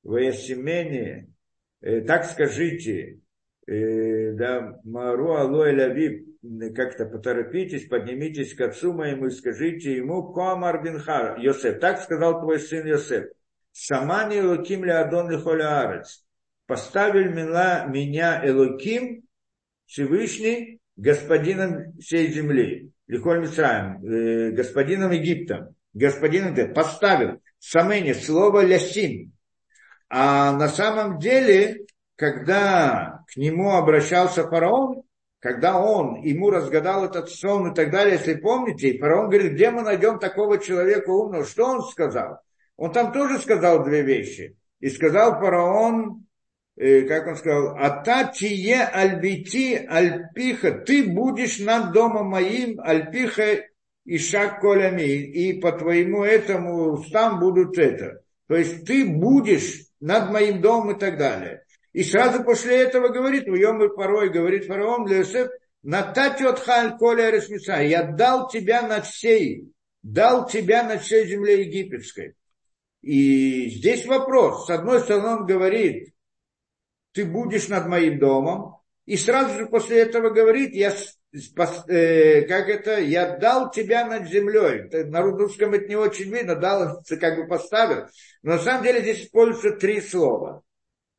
воясимени, э, так скажите, э, да, Мару Алой Лави, как-то поторопитесь, поднимитесь к отцу моему и скажите ему, Коамар Бинхар, Йосеф, так сказал твой сын Йосеф, Самани Элоким Леадон Лихоля Арец, поставил меня Элоким, Всевышний, господином всей земли. Лихоль Мицраем, господином Египта, господином Д. Поставил самени слово лясин. А на самом деле, когда к нему обращался фараон, когда он ему разгадал этот сон и так далее, если помните, и фараон говорит, где мы найдем такого человека умного? Что он сказал? Он там тоже сказал две вещи. И сказал фараон, как он сказал, «Ататие альбити альпиха, ты будешь над домом моим альпиха и шаг колями, и по твоему этому устам будут это». То есть ты будешь над моим домом и так далее. И сразу после этого говорит, в Йом и порой говорит фараон Йосеф, «Натати отхаль коля ресмица, я дал тебя над всей, дал тебя над всей земле египетской». И здесь вопрос. С одной стороны он говорит, ты будешь над моим домом, и сразу же после этого говорит, я, э, как это, я дал тебя над землей. На русском это не очень видно, дал, как бы поставил. Но на самом деле здесь используются три слова.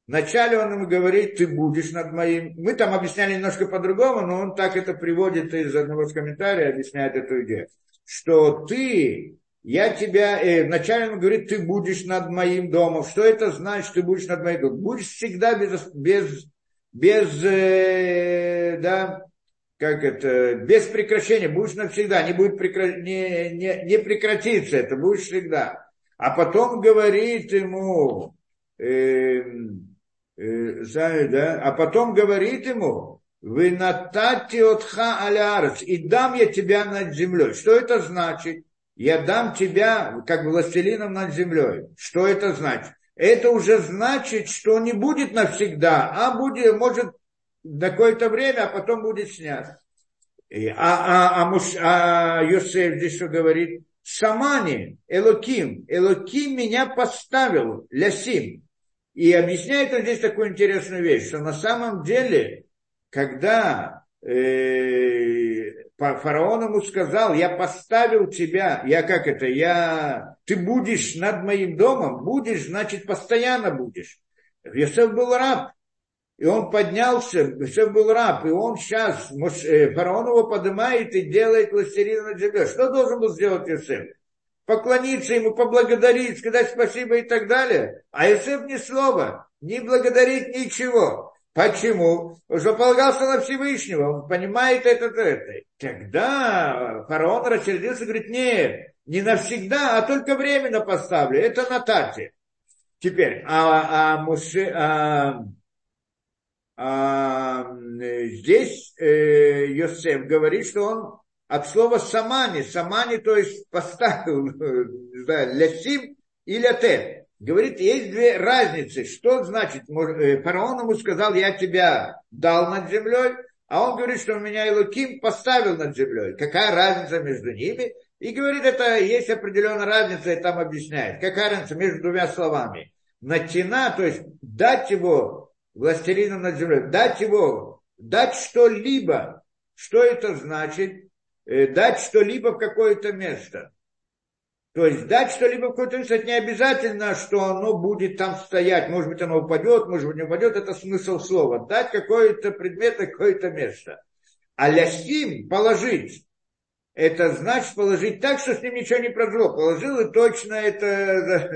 Вначале он ему говорит, ты будешь над моим. Мы там объясняли немножко по-другому, но он так это приводит из одного из комментариев, объясняет эту идею, что ты... Я тебя, э, вначале он говорит, ты будешь над моим домом. Что это значит, ты будешь над моим домом? Будешь всегда без, без, без, э, да, как это, без прекращения, будешь навсегда, не будет прекра... не, не, не прекратится это, будешь всегда. А потом говорит ему, э, э, знаю, да, а потом говорит ему, вы натати отха алярец, и дам я тебя над землей. Что это значит? Я дам тебя, как властелином над землей. Что это значит? Это уже значит, что не будет навсегда, а будет, может, на какое-то время, а потом будет снят. И, а, а, а, муж, а Йосеф здесь что говорит? Самани, Элоким, Элоким меня поставил, лясим. И объясняет он здесь такую интересную вещь, что на самом деле, когда... Э, фараон ему сказал, я поставил тебя, я как это, я, ты будешь над моим домом, будешь, значит, постоянно будешь. Йосеф был раб, и он поднялся, Йосеф был раб, и он сейчас, фараон его поднимает и делает властелина над землей. Что должен был сделать Йосеф? Поклониться ему, поблагодарить, сказать спасибо и так далее. А Йосеф ни слова, не благодарит ничего. Почему? Потому что полагался на Всевышнего, он понимает это, это. Тогда фараон рассердился и говорит, нет, не навсегда, а только временно поставлю, это на тате. Теперь, а, а, муше, а, а здесь э, Йосеф говорит, что он от слова самани, самани, то есть поставил, не знаю, лясим и лятэ. Говорит, есть две разницы. Что значит? Фараон ему сказал, я тебя дал над землей, а он говорит, что меня Элоким поставил над землей. Какая разница между ними? И говорит, это есть определенная разница, и там объясняет. Какая разница между двумя словами? Натина, то есть дать его властелином над землей, дать его, дать что-либо. Что это значит? дать что-либо в какое-то место. То есть дать что-либо в какое-то место, это не обязательно, что оно будет там стоять. Может быть, оно упадет, может быть, не упадет. Это смысл слова. Дать какой-то предмет, какое-то место. А лясим положить. Это значит положить так, что с ним ничего не произошло. Положил и точно это,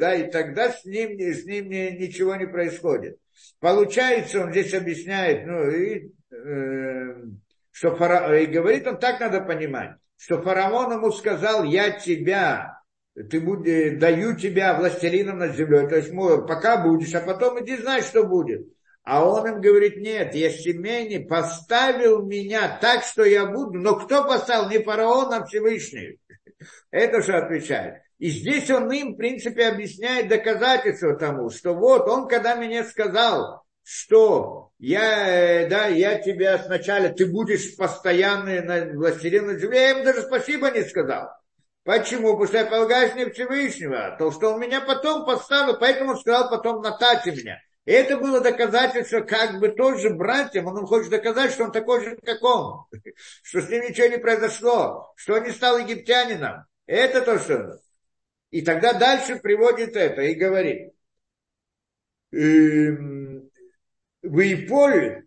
да, и тогда с ним, с ним ничего не происходит. Получается, он здесь объясняет, ну, и, э, что фара... и говорит, он так надо понимать, что фараон ему сказал, я тебя, ты будь, даю тебя властелином над землей, то есть мол, пока будешь, а потом иди знай, что будет. А он им говорит, нет, Есемени поставил меня так, что я буду. Но кто поставил? Не фараон, а Всевышний. Это что отвечает. И здесь он им, в принципе, объясняет доказательство тому, что вот он, когда мне сказал, что я, да, я тебя сначала, ты будешь постоянный властелин на земле, я им даже спасибо не сказал. Почему? Потому что я полагаюсь не Всевышнего, то, что он меня потом поставил, поэтому он сказал потом «натати меня». Это было доказательство, как бы тоже братьям, он хочет доказать, что он такой же, как он, что с ним ничего не произошло, что он не стал египтянином. Это то, что... И тогда дальше приводит это и говорит. Выполь,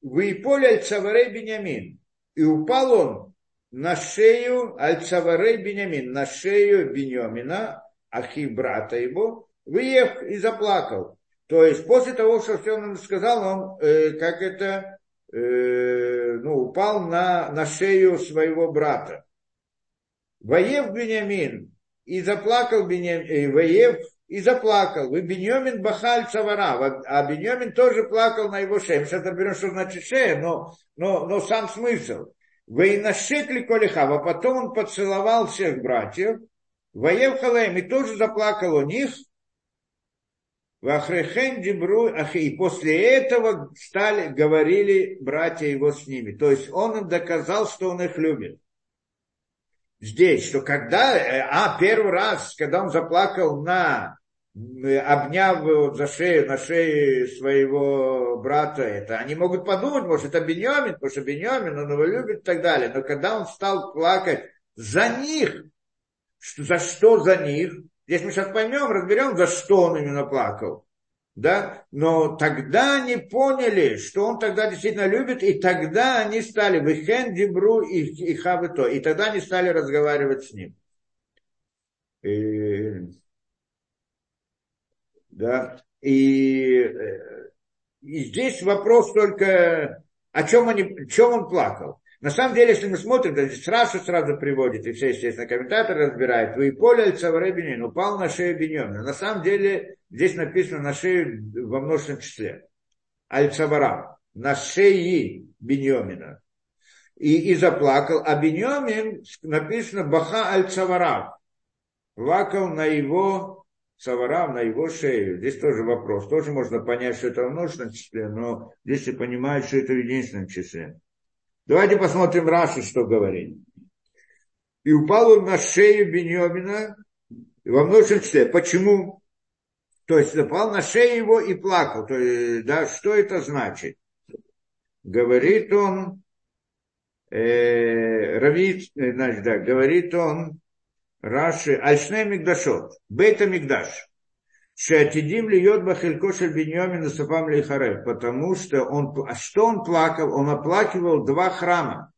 выполь аль-цаварей Биньямин. И упал он на шею аль-цаварей Биньямин, на шею Биньямина, ахи брата его, выехал и заплакал. То есть после того, что все он сказал, он э, как это, э, ну, упал на, на шею своего брата. Воев Биньямин и заплакал Биньямин, воев и заплакал. И Биньямин бахаль цавара, а Биньямин тоже плакал на его шее. Мы сейчас разберем, что значит шея, но, но, но сам смысл. Воинашекли колихава, потом он поцеловал всех братьев. Воев халаем и тоже заплакал у них. И после этого стали, говорили братья его с ними. То есть он им доказал, что он их любит. Здесь, что когда, а первый раз, когда он заплакал на, обняв вот за шею, на шею своего брата, это они могут подумать, может, это Биньямин, потому что Биньямин, он его любит и так далее. Но когда он стал плакать за них, что, за что за них? Здесь мы сейчас поймем, разберем, за что он именно плакал. Да? Но тогда они поняли, что он тогда действительно любит, и тогда они стали «Вихен дебру и хавито», и тогда они стали разговаривать с ним. И, да? и, и здесь вопрос только, о чем, они, о чем он плакал. На самом деле, если мы смотрим, то здесь Раши сразу приводит, и все, естественно, комментаторы разбирают. «Ваиполь аль-цаварей Биньямин», упал на шею Биньямина. На самом деле, здесь написано на шею во множественном числе. Аль-цавара, на шее Биньямина. И, и заплакал. А Биньямин, написано, баха аль-цавара. Плакал на его цавара, на его шею. Здесь тоже вопрос. Тоже можно понять, что это во множественном числе, но здесь и понимают, что это в единственном числе. Давайте посмотрим Раши, что говорит. И упал он на шею Биньямина во множественном числе. Почему? То есть упал на шею его и плакал. То есть, да, что это значит? Говорит он, э, Равид, значит, да, говорит он Раши, Альшней Микдашот, Бейт-Микдаш. Шеатидим льет бахелькошель Биньямин сапам лихарев, потому что он, что он плакал, он оплакивал два храма,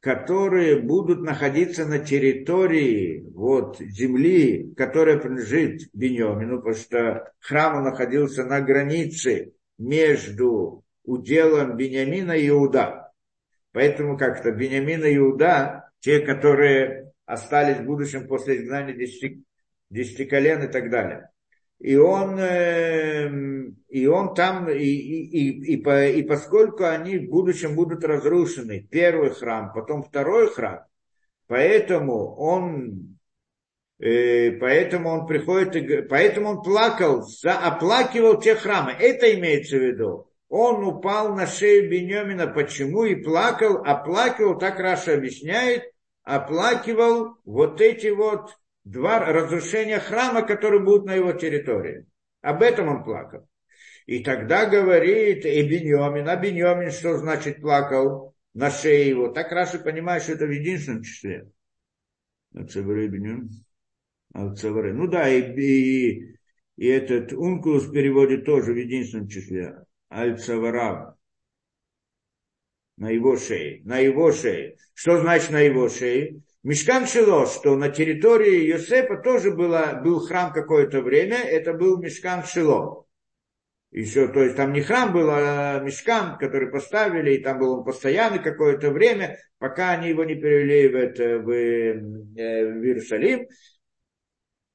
которые будут находиться на территории вот земли, которая принадлежит Биньямину, потому что храм он находился на границе между уделом Биньямина и Иуда, поэтому как-то Биньямин и Иуда, те, которые остались в будущем после изгнания десяти, десяти колен и так далее. И он, и он там, и, и, и, и поскольку они в будущем будут разрушены, первый храм, потом второй храм, поэтому он, поэтому он приходит, поэтому он плакал, оплакивал те храмы, это имеется в виду. Он упал на шею Биньямина, почему и плакал, оплакивал, так Раша объясняет, оплакивал вот эти вот, два разрушения храма, которые будут на его территории. Об этом он плакал. И тогда говорит и Биньямин, а Биньямин что значит плакал? на шее его. Так Раши понимает, что это в единственном числе. Ну да, и, и, и этот ункулус переводит тоже в единственном числе. Аль-Цаварав. На его шее. На его шее. Что значит на его шее? Мишкан Шило, что на территории Йосефа тоже было, был храм какое-то время. Это был Мишкан Шило. Еще, то есть там не храм был, а мешкан, который поставили, и там был он постоянно какое-то время, пока они его не перевели в, это, в, в Иерусалим.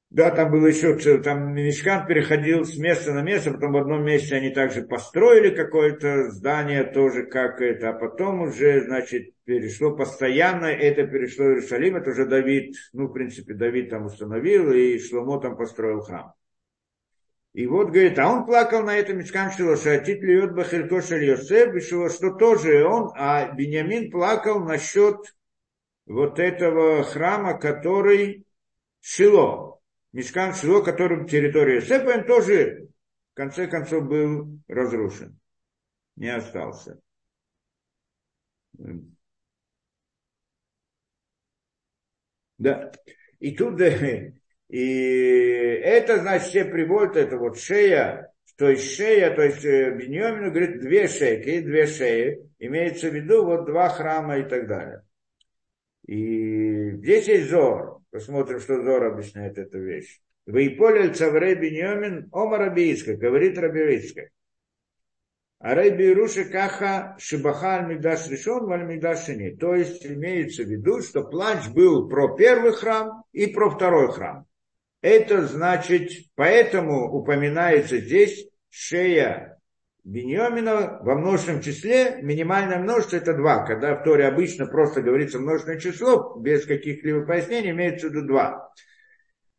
Да, там был еще, там мешкан переходил с места на место, потом в одном месте они также построили какое-то здание тоже, как это, а потом уже, значит, перешло постоянно, это перешло в Иерусалим, это уже Давид, ну, в принципе, Давид там установил, и Шломо там построил храм. И вот, говорит, а он плакал на этом мешкан Шилоша, тит льет бахелько шель Йосеф, что тоже он, а Биньямин плакал насчет вот этого храма, который Шило, мешкан Шило, которым территория Йосефа, он тоже, в конце концов, был разрушен, не остался. Да, и тут... И это, значит, все приводят, это вот шея, то есть шея, то есть Биньямину, говорит, две шейки, две шеи, имеется в виду вот два храма и так далее. И здесь есть Зоар, посмотрим, что Зоар объясняет эту вещь. Вейполель цаврей Биньямин ома рабийска, говорит рабийска. А рейбируша каха шибаха аль-мигдаш решен валь-мигдаш шини. То есть имеется в виду, что плач был про первый храм и про второй храм. Это значит, поэтому упоминается здесь шея Биньямина во множественном числе, минимальное множество это два, когда в Торе обычно просто говорится множественное число, без каких-либо пояснений, имеется в виду два.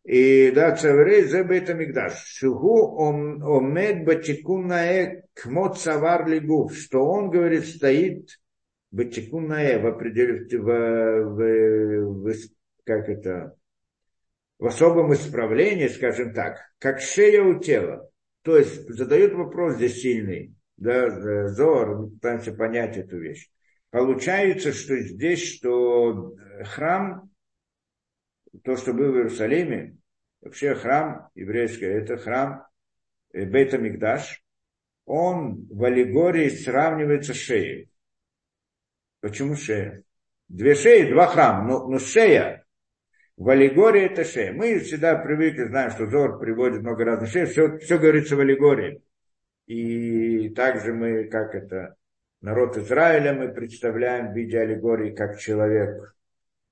И да, цаврей зе бейт-микдаш, шугу омед батикунае кмот савар лигуф, что он, говорит, стоит батикунае в определенном, как это... в особом исправлении, скажем так, как шея у тела. То есть задают вопрос здесь сильный, да, Зоар, мы пытаемся понять эту вещь. Получается, что здесь, что храм, то, что был в Иерусалиме, вообще храм еврейский, это храм Бейт-Микдаш, он в аллегории сравнивается с шеей. Почему шея? Две шеи, два храма, но, но шея. В аллегории это шея. Мы всегда привыкли, знаем, что Зоар приводит много разных шей, все, все говорится в аллегории. И также мы, как это, народ Израиля мы представляем в виде аллегории, как человек,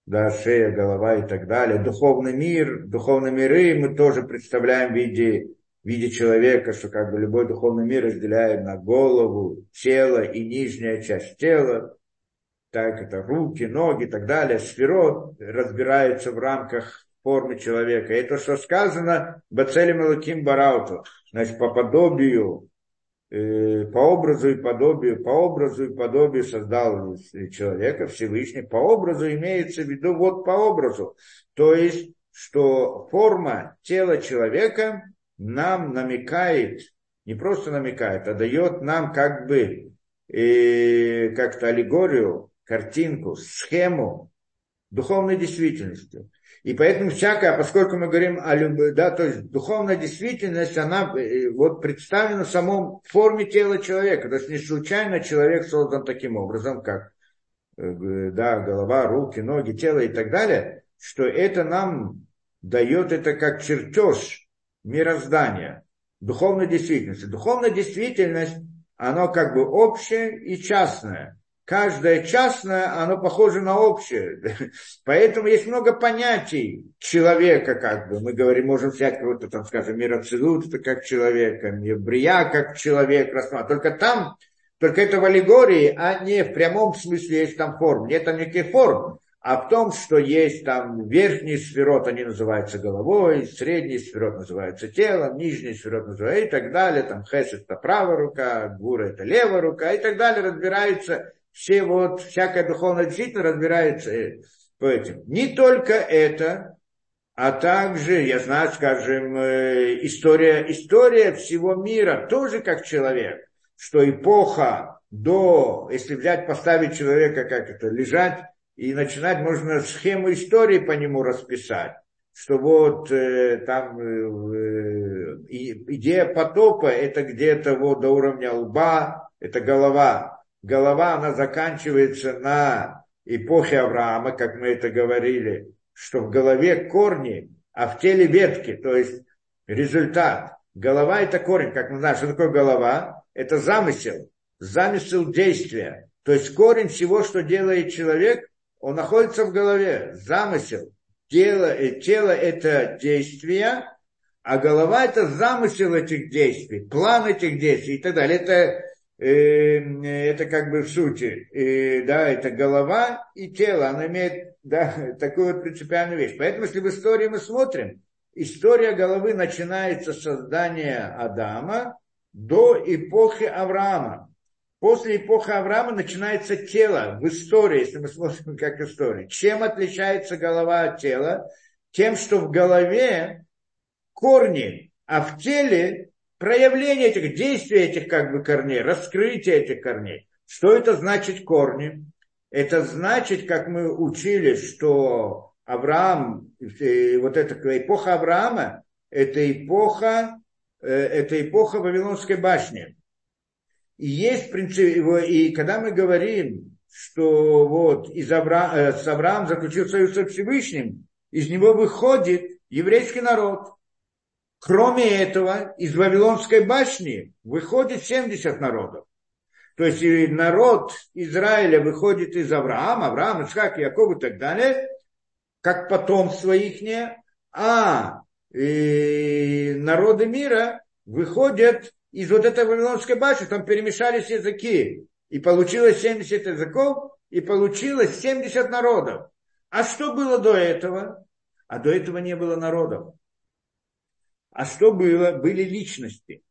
да, шея, голова и так далее. Духовный мир, духовные миры мы тоже представляем в виде, в виде человека, что как бы любой духовный мир разделяем на голову, тело и нижняя часть тела. Так это руки, ноги и так далее. Сфирот разбирается в рамках формы человека. И то, что сказано, бацелем элоким барауту, значит, по подобию, э, по образу и подобию, по образу и подобию создал человека Всевышний. По образу имеется в виду вот по образу. То есть, что форма тела человека нам намекает, не просто намекает, а дает нам как бы э, как-то аллегорию, картинку, схему духовной действительности. И поэтому всякое, поскольку мы говорим о любви, да, то есть духовная действительность, она вот представлена в самом форме тела человека. То есть не случайно человек создан таким образом, как да, голова, руки, ноги, тело и так далее, что это нам дает это как чертеж мироздания, духовной действительности. Духовная действительность, она как бы общая и частная. Каждое частное, оно похоже на общее. Поэтому есть много понятий человека, как бы. Мы говорим, можем взять кого-то там, скажем, мироцелут, это как человека, мебрия, как человек, рассматривать. Только там, только это в аллегории, а не в прямом смысле есть там форм. Нет там никаких форм. А в том, что есть там верхний сферот, они называются головой, средний сферот называется телом, нижний сферот называется и так далее. Там хесед это правая рука, гура это левая рука и так далее. Разбирается... Все вот, всякая духовная действительно разбирается по этим. Не только это, а также, я знаю, скажем, история, история всего мира тоже как человек, что эпоха до, если взять, поставить человека, как это, лежать, и начинать можно схему истории по нему расписать, что вот э, там э, идея потопа, это где-то вот до уровня лба, это голова. Голова, она заканчивается на эпохе Авраама, как мы это говорили, что в голове корни, а в теле ветки, то есть результат. Голова – это корень, как мы знаем, что такое голова? Это замысел, замысел действия. То есть корень всего, что делает человек, он находится в голове, замысел. Тело, тело – это действие, а голова – это замысел этих действий, план этих действий и так далее. Это, э, это как бы в сути, э, да, это голова и тело, она имеет, да, такую вот принципиальную вещь. Поэтому, если в истории мы смотрим, история головы начинается с создания Адама до эпохи Авраама. После эпохи Авраама начинается тело в истории, если мы смотрим как историю. Чем отличается голова от тела? Тем, что в голове корни, а в теле проявление этих действий, этих как бы корней, раскрытие этих корней. Что это значит корни? Это значит, как мы учили, что Авраам, вот эта эпоха Авраама, это эпоха, это эпоха Вавилонской башни. И есть принцип, и когда мы говорим, что вот из Авра... с Авраам заключил союз со Всевышним, из него выходит еврейский народ. Кроме этого, из Вавилонской башни выходит семьдесят народов. То есть народ Израиля выходит из Авраама, Авраам, Исхак, Яков и так далее, как потомство ихнее, а народы мира выходят из вот этой Вавилонской башни, там перемешались языки, и получилось семьдесят языков, и получилось семьдесят народов. А что было до этого? А до этого не было народов. А что было? Были личности.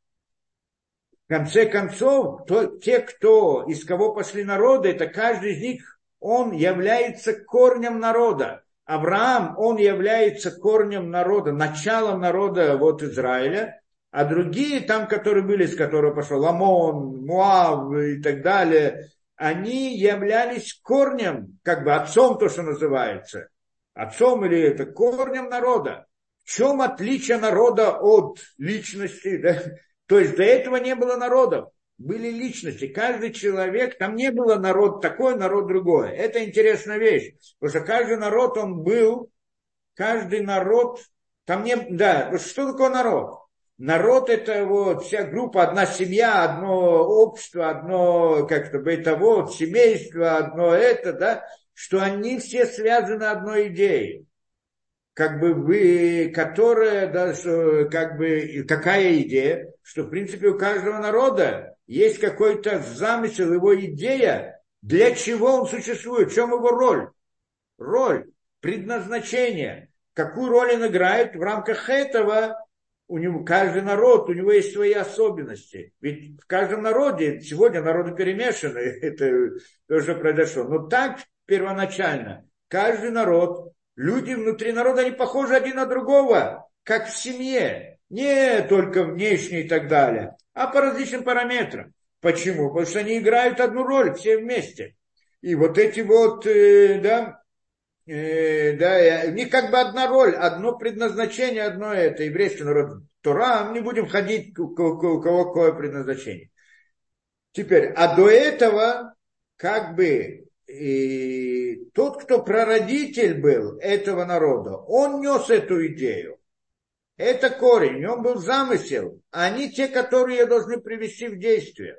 В конце концов, то, те, кто, из кого пошли народы, это каждый из них, он является корнем народа. Авраам, он является корнем народа, началом народа вот Израиля. А другие там, которые были, с которых пошел Амон, Муав и так далее, они являлись корнем, как бы отцом, то, что называется. Отцом или это корнем народа. В чем отличие народа от личности? Да? То есть до этого не было народов. Были личности. Каждый человек, там не было народ такой, народ другой. Это интересная вещь. Потому что каждый народ, он был, каждый народ, там не... Да, что такое народ? Народ – это вот вся группа, одна семья, одно общество, одно как-то бытовое, семейство, одно это, да, что они все связаны одной идеей, как бы вы, которая, да, что, как бы, какая идея, что в принципе у каждого народа есть какой-то замысел, его идея, для чего он существует, в чем его роль, роль, предназначение, какую роль он играет в рамках этого. У него, каждый народ, у него есть свои особенности. Ведь в каждом народе, сегодня народы перемешаны, это тоже произошло. Но так первоначально, каждый народ, люди внутри народа, они похожи один на другого, как в семье. Не только внешне и так далее, а по различным параметрам. Почему? Потому что они играют одну роль, все вместе. И вот эти вот, э, да... Да, у них как бы одна роль, одно предназначение, одно это, еврейский народ Тора, мы не будем ходить, у кого какое предназначение. Теперь, а до этого, как бы, и тот, кто прародитель был этого народа, он нес эту идею. Это корень, у него был замысел, а они те, которые ее должны привести в действие.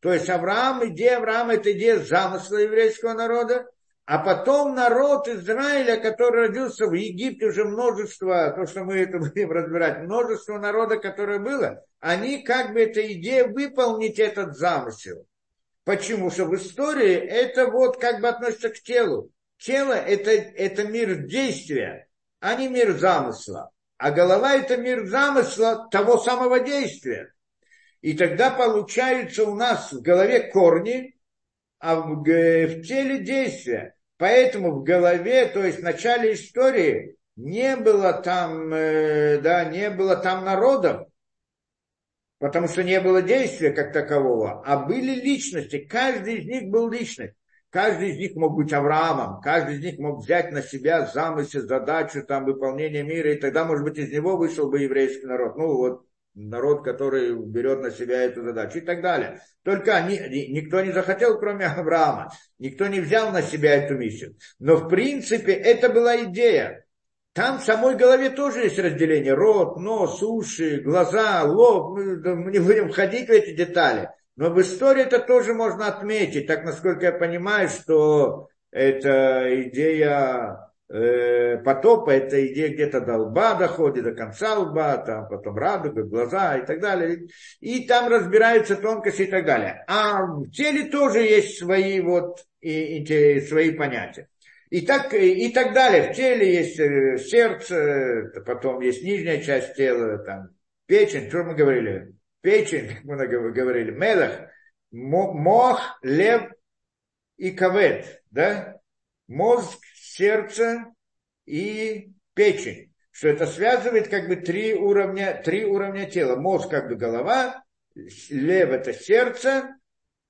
То есть Авраам, идея Авраама, это идея замысла еврейского народа. А потом народ Израиля, который родился в Египте, уже множество, то, что мы это будем разбирать, множество народа, которое было, они как бы эта идея выполнить этот замысел. Почему? Что в истории это вот как бы относится к телу. Тело это, это мир действия, а не мир замысла. А голова это мир замысла того самого действия. И тогда получается у нас в голове корни, а в, в теле действия. Поэтому в голове, то есть в начале истории, не было там, да, не было там народов. потому что не было действия как такового, а были личности, каждый из них был личность. Каждый из них мог быть Авраамом, каждый из них мог взять на себя замысел, задачу, там, выполнение мира, и тогда, может быть, из него вышел бы еврейский народ, ну, вот, народ, который берет на себя эту задачу и так далее. Только они, никто не захотел, кроме Авраама, никто не взял на себя эту миссию. Но, в принципе, это была идея. Там в самой голове тоже есть разделение: рот, нос, уши, глаза, лоб, мы не будем входить в эти детали. Но в истории это тоже можно отметить. Так, насколько я понимаю, что эта идея э, потопа, эта идея где-то до лба доходит, до конца лба, там потом радуга, глаза и так далее. И там разбираются тонкости и так далее. А в теле тоже есть свои, вот, и, и, свои понятия. И так, и, и так далее. В теле есть сердце, потом есть нижняя часть тела, там печень, что мы говорили? Печень, как мы говорили, мелах, мох, лев и кавет, да? Мозг, сердце и печень. Что это связывает как бы три уровня, три уровня тела. Мозг как бы голова, лев это сердце,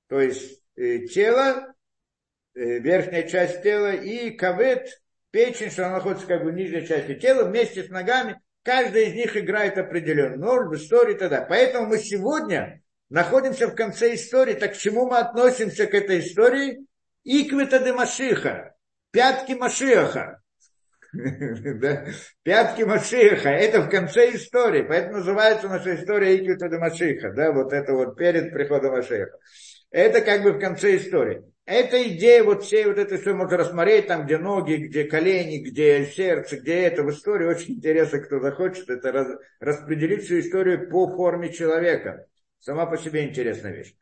то есть э, тело, э, верхняя часть тела, и кавет, печень, что она находится как бы в нижней части тела вместе с ногами. Каждая из них играет определенную роль в истории и так далее. Поэтому мы сегодня находимся в конце истории. Так к чему мы относимся к этой истории? Иквита де-Машиха. Пятки Машиаха. Пятки Машиаха. Это в конце истории. Поэтому называется наша история Иквита де-Машиха. Вот это вот перед приходом Машиаха. Это как бы в конце истории. Эта идея, вот все вот это все можно рассмотреть, там где ноги, где колени, где сердце, где это в истории. Очень интересно, кто захочет, это раз, распределить всю историю по форме человека. Сама по себе интересная вещь.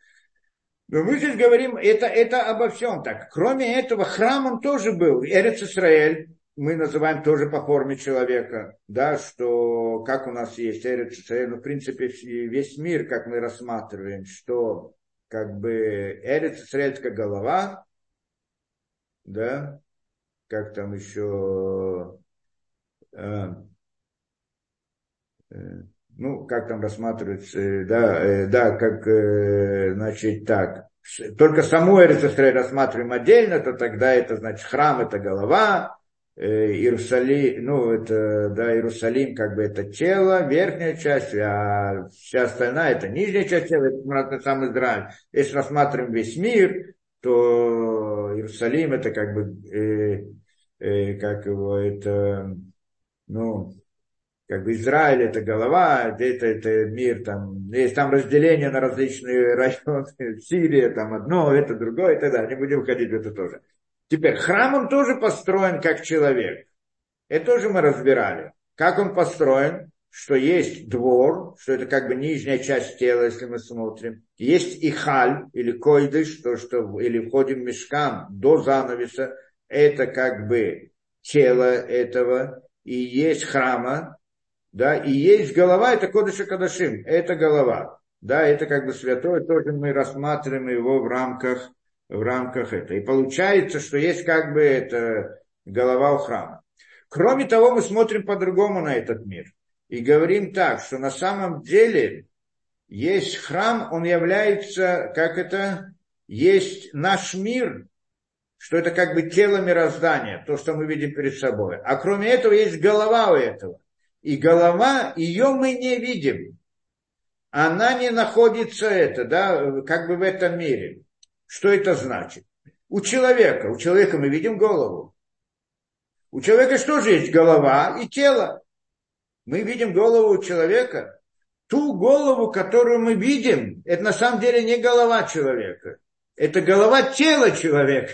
Но мы здесь говорим, это, это обо всем так. Кроме этого, храм он тоже был. Эрец Исраэль мы называем тоже по форме человека. Да, что как у нас есть Эрец Исраэль, ну в принципе весь мир, как мы рассматриваем, что... Как бы Эрец Исраэль как голова, да, как там еще, э, э, ну, как там рассматривается, э, да, э, да, как, э, значит, так, только саму Эрец Исраэль рассматриваем отдельно, то тогда это, значит, храм это голова, э, Иерусалим, ну, это, да, Иерусалим как бы это тело, верхняя часть, а вся остальная это нижняя часть тела, это сам Израиль. Если рассматриваем весь мир, то Иерусалим это как бы, э, э, как его, это, ну, как бы Израиль это голова, это, это мир, там, есть там разделение на различные районы, Сирия там одно, это другое, и так далее, не будем входить в это тоже. Теперь храм он тоже построен как человек. Это тоже мы разбирали. Как он построен, что есть двор, что это как бы нижняя часть тела, если мы смотрим. Есть ихаль, или койдыш, то, что, или входим в мишкан до занавеса. Это как бы тело этого. И есть храма, да, и есть голова, это кодыш а-кадашим, это голова. Да, это как бы святое, тоже мы рассматриваем его в рамках в рамках этого. И получается, что есть как бы это голова у храма. Кроме того, мы смотрим по-другому на этот мир. И говорим так, что на самом деле есть храм, он является, как это, есть наш мир, что это как бы тело мироздания, то, что мы видим перед собой. А кроме этого есть голова у этого. И голова, ее мы не видим. Она не находится, это, да, как бы в этом мире. Что это значит? У человека, у человека мы видим голову. У человека что же есть голова и тело? Мы видим голову у человека. Ту голову, которую мы видим, это на самом деле не голова человека. Это голова тела человека.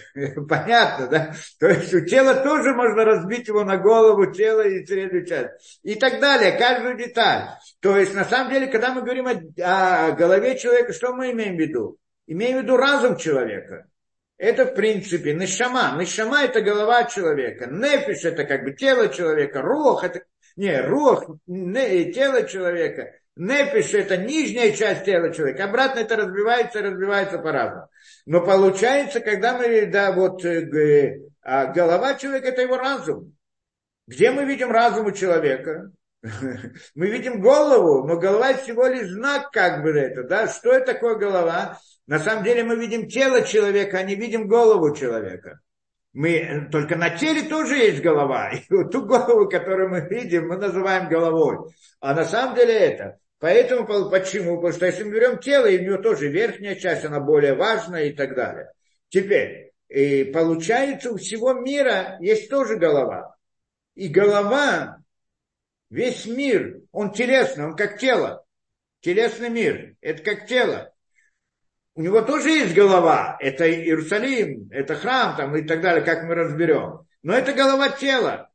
Понятно, да? То есть у тела тоже можно разбить его на голову, тело и среднюю часть. И так далее, каждую деталь. То есть на самом деле, когда мы говорим о, о голове человека, что мы имеем в виду? Имею в виду разум человека. Это, в принципе, нешама. Нешама – это голова человека. Непиш – это как бы тело человека. Рох – это... Не, рох – тело человека. Непиш – это нижняя часть тела человека. Обратно это разбивается и разбивается по-разному. Но получается, когда мы... Да, вот э, а голова человека – это его разум. Где мы видим разум у человека? Мы видим голову, но голова всего лишь знак, как бы это, да, что это такое голова? На самом деле мы видим тело человека, а не видим голову человека. Мы, только на теле тоже есть голова, и вот ту голову, которую мы видим, мы называем головой, а на самом деле это. Поэтому, почему? Потому что если мы берем тело, и у него тоже верхняя часть, она более важная и так далее. Теперь, и получается, у всего мира есть тоже голова, и голова... Весь мир, он телесный, он как тело. Телесный мир, это как тело. У него тоже есть голова. Это Иерусалим, это храм там, и так далее, как мы разберем. Но это голова тела.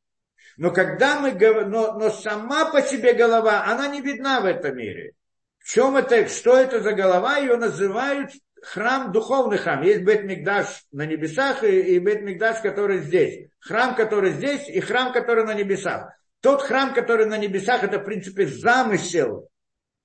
Но когда мы говорим, но, но сама по себе голова, она не видна в этом мире. В чем это, что это за голова? Ее называют храм, духовный храм. Есть Бейт-Микдаш на небесах и, и Бейт-Микдаш, который здесь. Храм, который здесь, и храм, который на небесах. Тот храм, который на небесах, это, в принципе, замысел,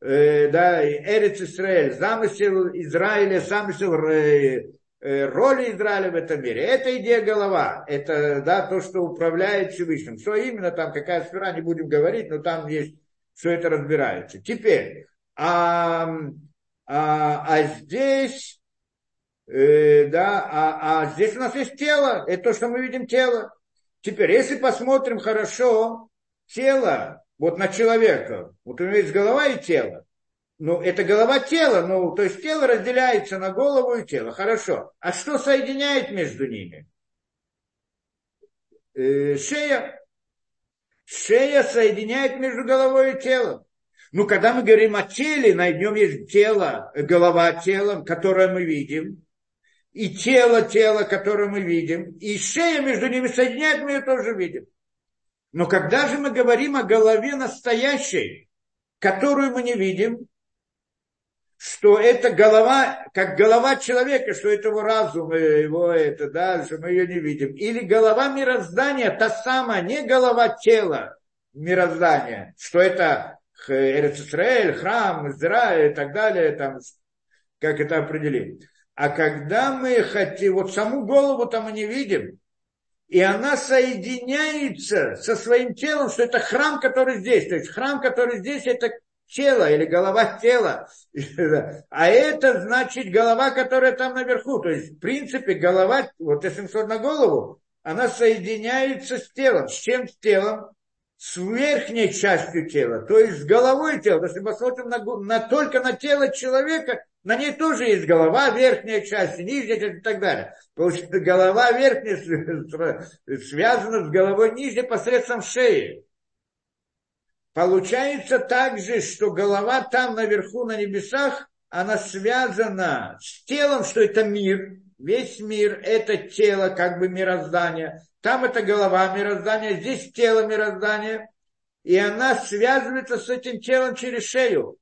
э, да, Эрец Исраэль, замысел Израиля, замысел э, э, роли Израиля в этом мире. Это идея голова, это, да, то, что управляет Всевышним. Что именно там, какая сфера, не будем говорить, но там есть, все это разбирается. Теперь, а, а, а здесь, э, да, а, а здесь у нас есть тело, это то, что мы видим тело. Теперь, если посмотрим хорошо... Тело, вот на человека, вот у него есть голова и тело. Ну, это голова тела, ну, то есть тело разделяется на голову и тело. Хорошо. А что соединяет между ними? Э, шея. Шея соединяет между головой и телом. Ну, когда мы говорим о теле, на нем есть тело, голова телом, которое мы видим, и тело, тело, которое мы видим, и шея между ними соединяет, мы ее тоже видим. Но когда же мы говорим о голове настоящей, которую мы не видим, что это голова, как голова человека, что это его разум, его это, да, что мы ее не видим. Или голова мироздания, та самая, не голова тела мироздания, что это Эрец Исраэль, храм, Израиль и так далее, там, как это определить. А когда мы хотим, вот саму голову-то мы не видим, и она соединяется со своим телом, что это храм, который здесь. То есть храм, который здесь, это тело или голова тела. А это значит голова, которая там наверху. То есть, в принципе, голова, вот если смотреть на голову, она соединяется с телом. С чем с телом? С верхней частью тела, то есть с головой тела. Если мы смотрим на, на, только на тело человека, на ней тоже есть голова, верхняя часть, нижняя часть и так далее. Потому что голова верхняя связана с головой нижней посредством шеи. Получается также, что голова там наверху на небесах, она связана с телом, что это мир. Весь мир – это тело, как бы мироздание. Там это голова мироздания, здесь тело мироздания. И она связывается с этим телом через шею.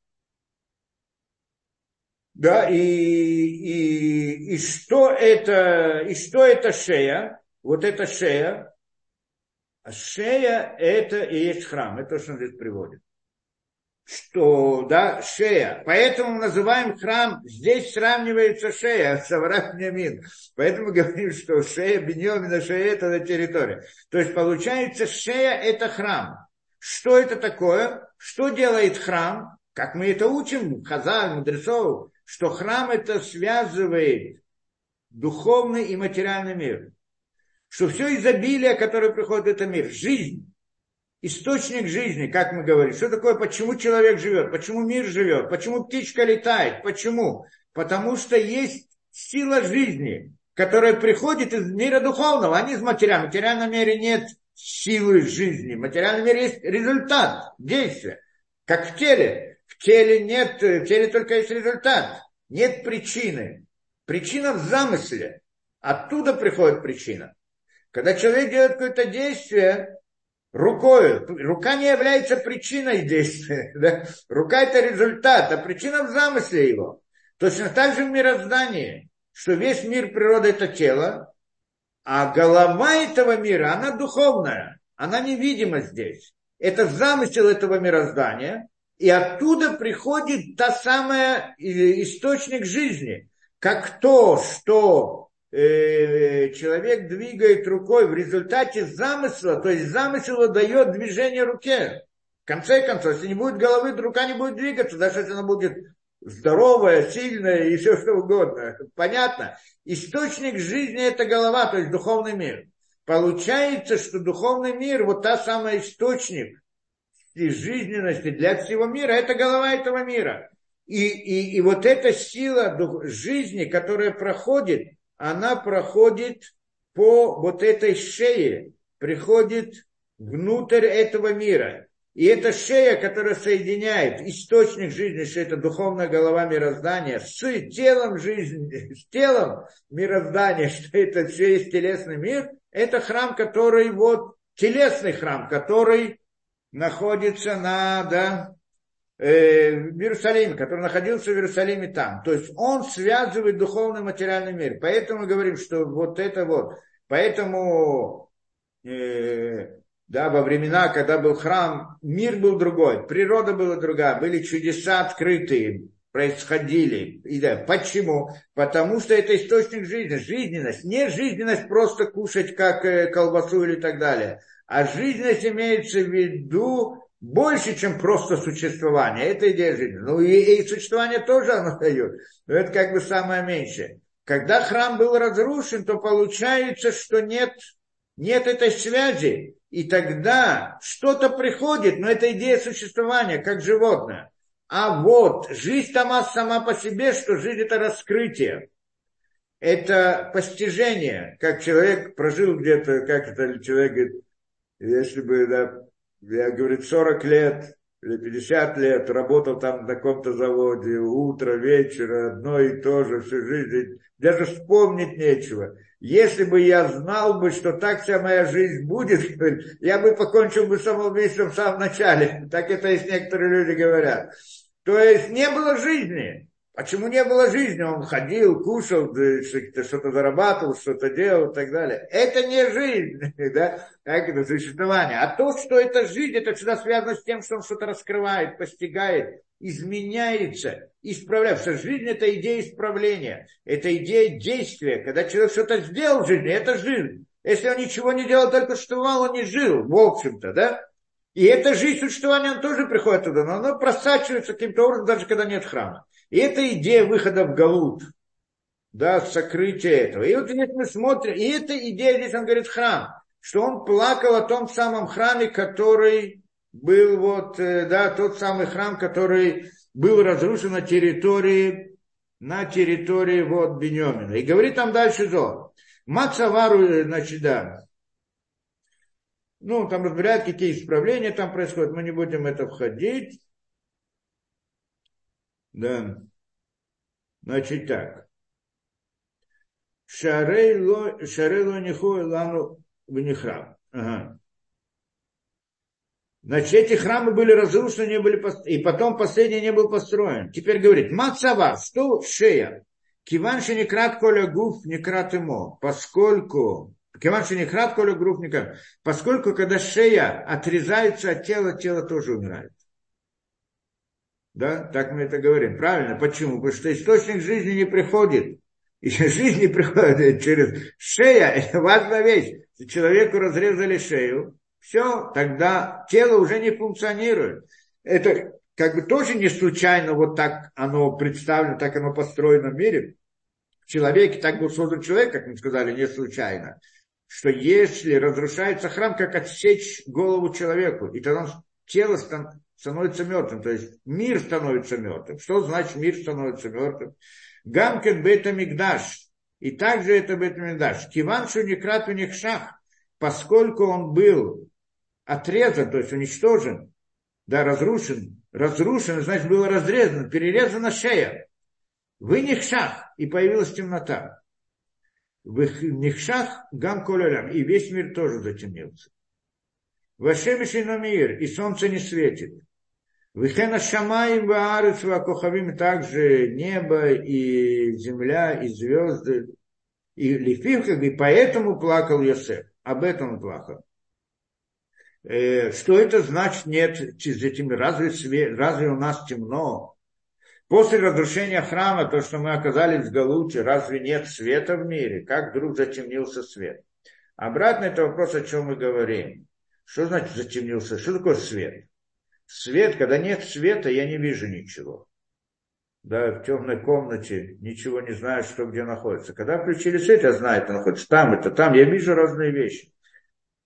Да, и, и, и, что, это, и что это шея? Вот это шея. А шея – это и есть храм. Это то, что он здесь приводит. Что, да, шея. Поэтому называем храм, здесь сравнивается шея с Авраам Биньямин. Поэтому говорим, что шея Биньямина, шея – это на территории. То есть, получается, шея – это храм. Что это такое? Что делает храм? Как мы это учим, Хазаль, мудрецов, что храм – это связывает духовный и материальный мир. Что все изобилие, которое приходит в этот мир, жизнь, источник жизни, как мы говорим. Что такое, почему человек живет, почему мир живет, почему птичка летает, почему? Потому что есть сила жизни, которая приходит из мира духовного, а не из материального. В материальном мире нет силы жизни, в материальном мире есть результат, действие, как в теле. В теле нет, в теле только есть результат, нет причины. Причина в замысле, оттуда приходит причина. Когда человек делает какое-то действие, рукой. Рука не является причиной действия. Да? Рука – это результат, а причина в замысле его. Точно так же в мироздании, что весь мир природы – это тело, а голова этого мира, она духовная, она невидима здесь. Это замысел этого мироздания, и оттуда приходит та самая источник жизни, как то, что... человек двигает рукой в результате замысла, то есть замысел дает движение руке, В конце концов, если не будет головы, то рука не будет двигаться, даже если она будет здоровая, сильная и все что угодно. Понятно? Источник жизни – это голова, то есть духовный мир. Получается, что духовный мир, вот та самая источник жизненности для всего мира, это голова этого мира. И, и, и вот эта сила дух, жизни, которая проходит, она проходит по вот этой шее, приходит внутрь этого мира. И эта шея, которая соединяет источник жизни, что это духовная голова мироздания, с телом жизни, с телом мироздания, что это все есть телесный мир, это храм, который вот, телесный храм, который находится на, да, э, в Иерусалиме, который находился в Иерусалиме там. То есть он связывает духовный и материальный мир. Поэтому мы говорим, что вот это вот, поэтому... Э, Да, во времена, когда был храм, мир был другой, природа была другая, были чудеса открытые, происходили. И да, почему? Потому что это источник жизни, жизненность. Не жизненность просто кушать, как колбасу или так далее, а жизненность имеется в виду больше, чем просто существование. Это идея жизни. Ну и, и существование тоже оно дает, но это как бы самое меньшее. Когда храм был разрушен, то получается, что нет, нет этой связи. И тогда что-то приходит, но это идея существования, как животное. А вот жизнь сама, сама по себе, что жизнь – это раскрытие, это постижение, как человек прожил где-то, как это человек говорит, если бы, да, я говорю, сорок лет или пятьдесят лет, работал там на каком-то заводе, утро, вечер, одно и то же, всю жизнь, даже вспомнить нечего. Если бы я знал бы, что так вся моя жизнь будет, я бы покончил бы самоубийством в самом начале. Так это и некоторые люди говорят. То есть не было жизни. Почему не было жизни? Он ходил, кушал, что-то зарабатывал, что-то делал и так далее. Это не жизнь, да? Так это существование. А то, что это жизнь, это всегда связано с тем, что он что-то раскрывает, постигает, изменяется, исправляется. Жизнь – это идея исправления, это идея действия. Когда человек что-то сделал в жизни, это жизнь. Если он ничего не делал, только существовал, он не жил, в общем-то, да? И эта жизнь существования, она тоже приходит туда, но она просачивается каким-то образом, даже когда нет храма. И это идея выхода в Галут, да, сокрытие этого. И вот здесь мы смотрим, и эта идея, здесь он говорит храм, что он плакал о том самом храме, который был вот, да, тот самый храм, который был разрушен на территории, на территории вот Биньямина. И говорит там дальше Зоар. Мацавару, значит, да. Ну, там разбирают, какие исправления там происходят, мы не будем в это входить. Да. Значит так. Шарейло нихо илану внихрам. Ага. Значит, эти храмы были разрушены, не были пост... и потом последний не был построен. Теперь говорит, мацава, что шея? Киванши не крат коля гуф, не крат ему, поскольку... Киванши не крат коля гуф, не крат... Поскольку, когда шея отрезается от тела, тело тоже умирает. Да, так мы это говорим. Правильно, почему? Потому что источник жизни не приходит. И жизнь не приходит через... Шея – это важная вещь. Человеку разрезали шею, все, тогда тело уже не функционирует. Это как бы тоже не случайно вот так оно представлено, так оно построено в мире. В человеке так был создан человек, как мы сказали, не случайно. Что если разрушается храм, как отсечь голову человеку, и тогда он, тело становится... становится мертвым, то есть мир становится мертвым. Что значит мир становится мертвым? Гамкет Бейт-Микдаш. И также это Бейт-Микдаш. Киваншу некрат у них шах, поскольку он был отрезан, то есть уничтожен, да, разрушен, разрушен, значит, было разрезано, перерезана шея. В них шах, и появилась темнота. В них шах гамколерам, и весь мир тоже затемнился. Вашемиши на мир, и солнце не светит. Вихена шамаим ваарец вакохавим, также небо и земля, и звезды, и лифивка, и поэтому плакал Йосеф. Об этом он плакал. Э, что это значит? Нет, разве, свет, разве у нас темно? После разрушения храма, то, что мы оказались в Галуте, разве нет света в мире? Как вдруг затемнился свет? Обратно это вопрос, о чем мы говорим. Что значит затемнился? Что такое свет? Свет, когда нет света, я не вижу ничего. Да, в темной комнате ничего не знаю, что где находится. Когда включили свет, я знаю, это находится там, это там. Я вижу разные вещи.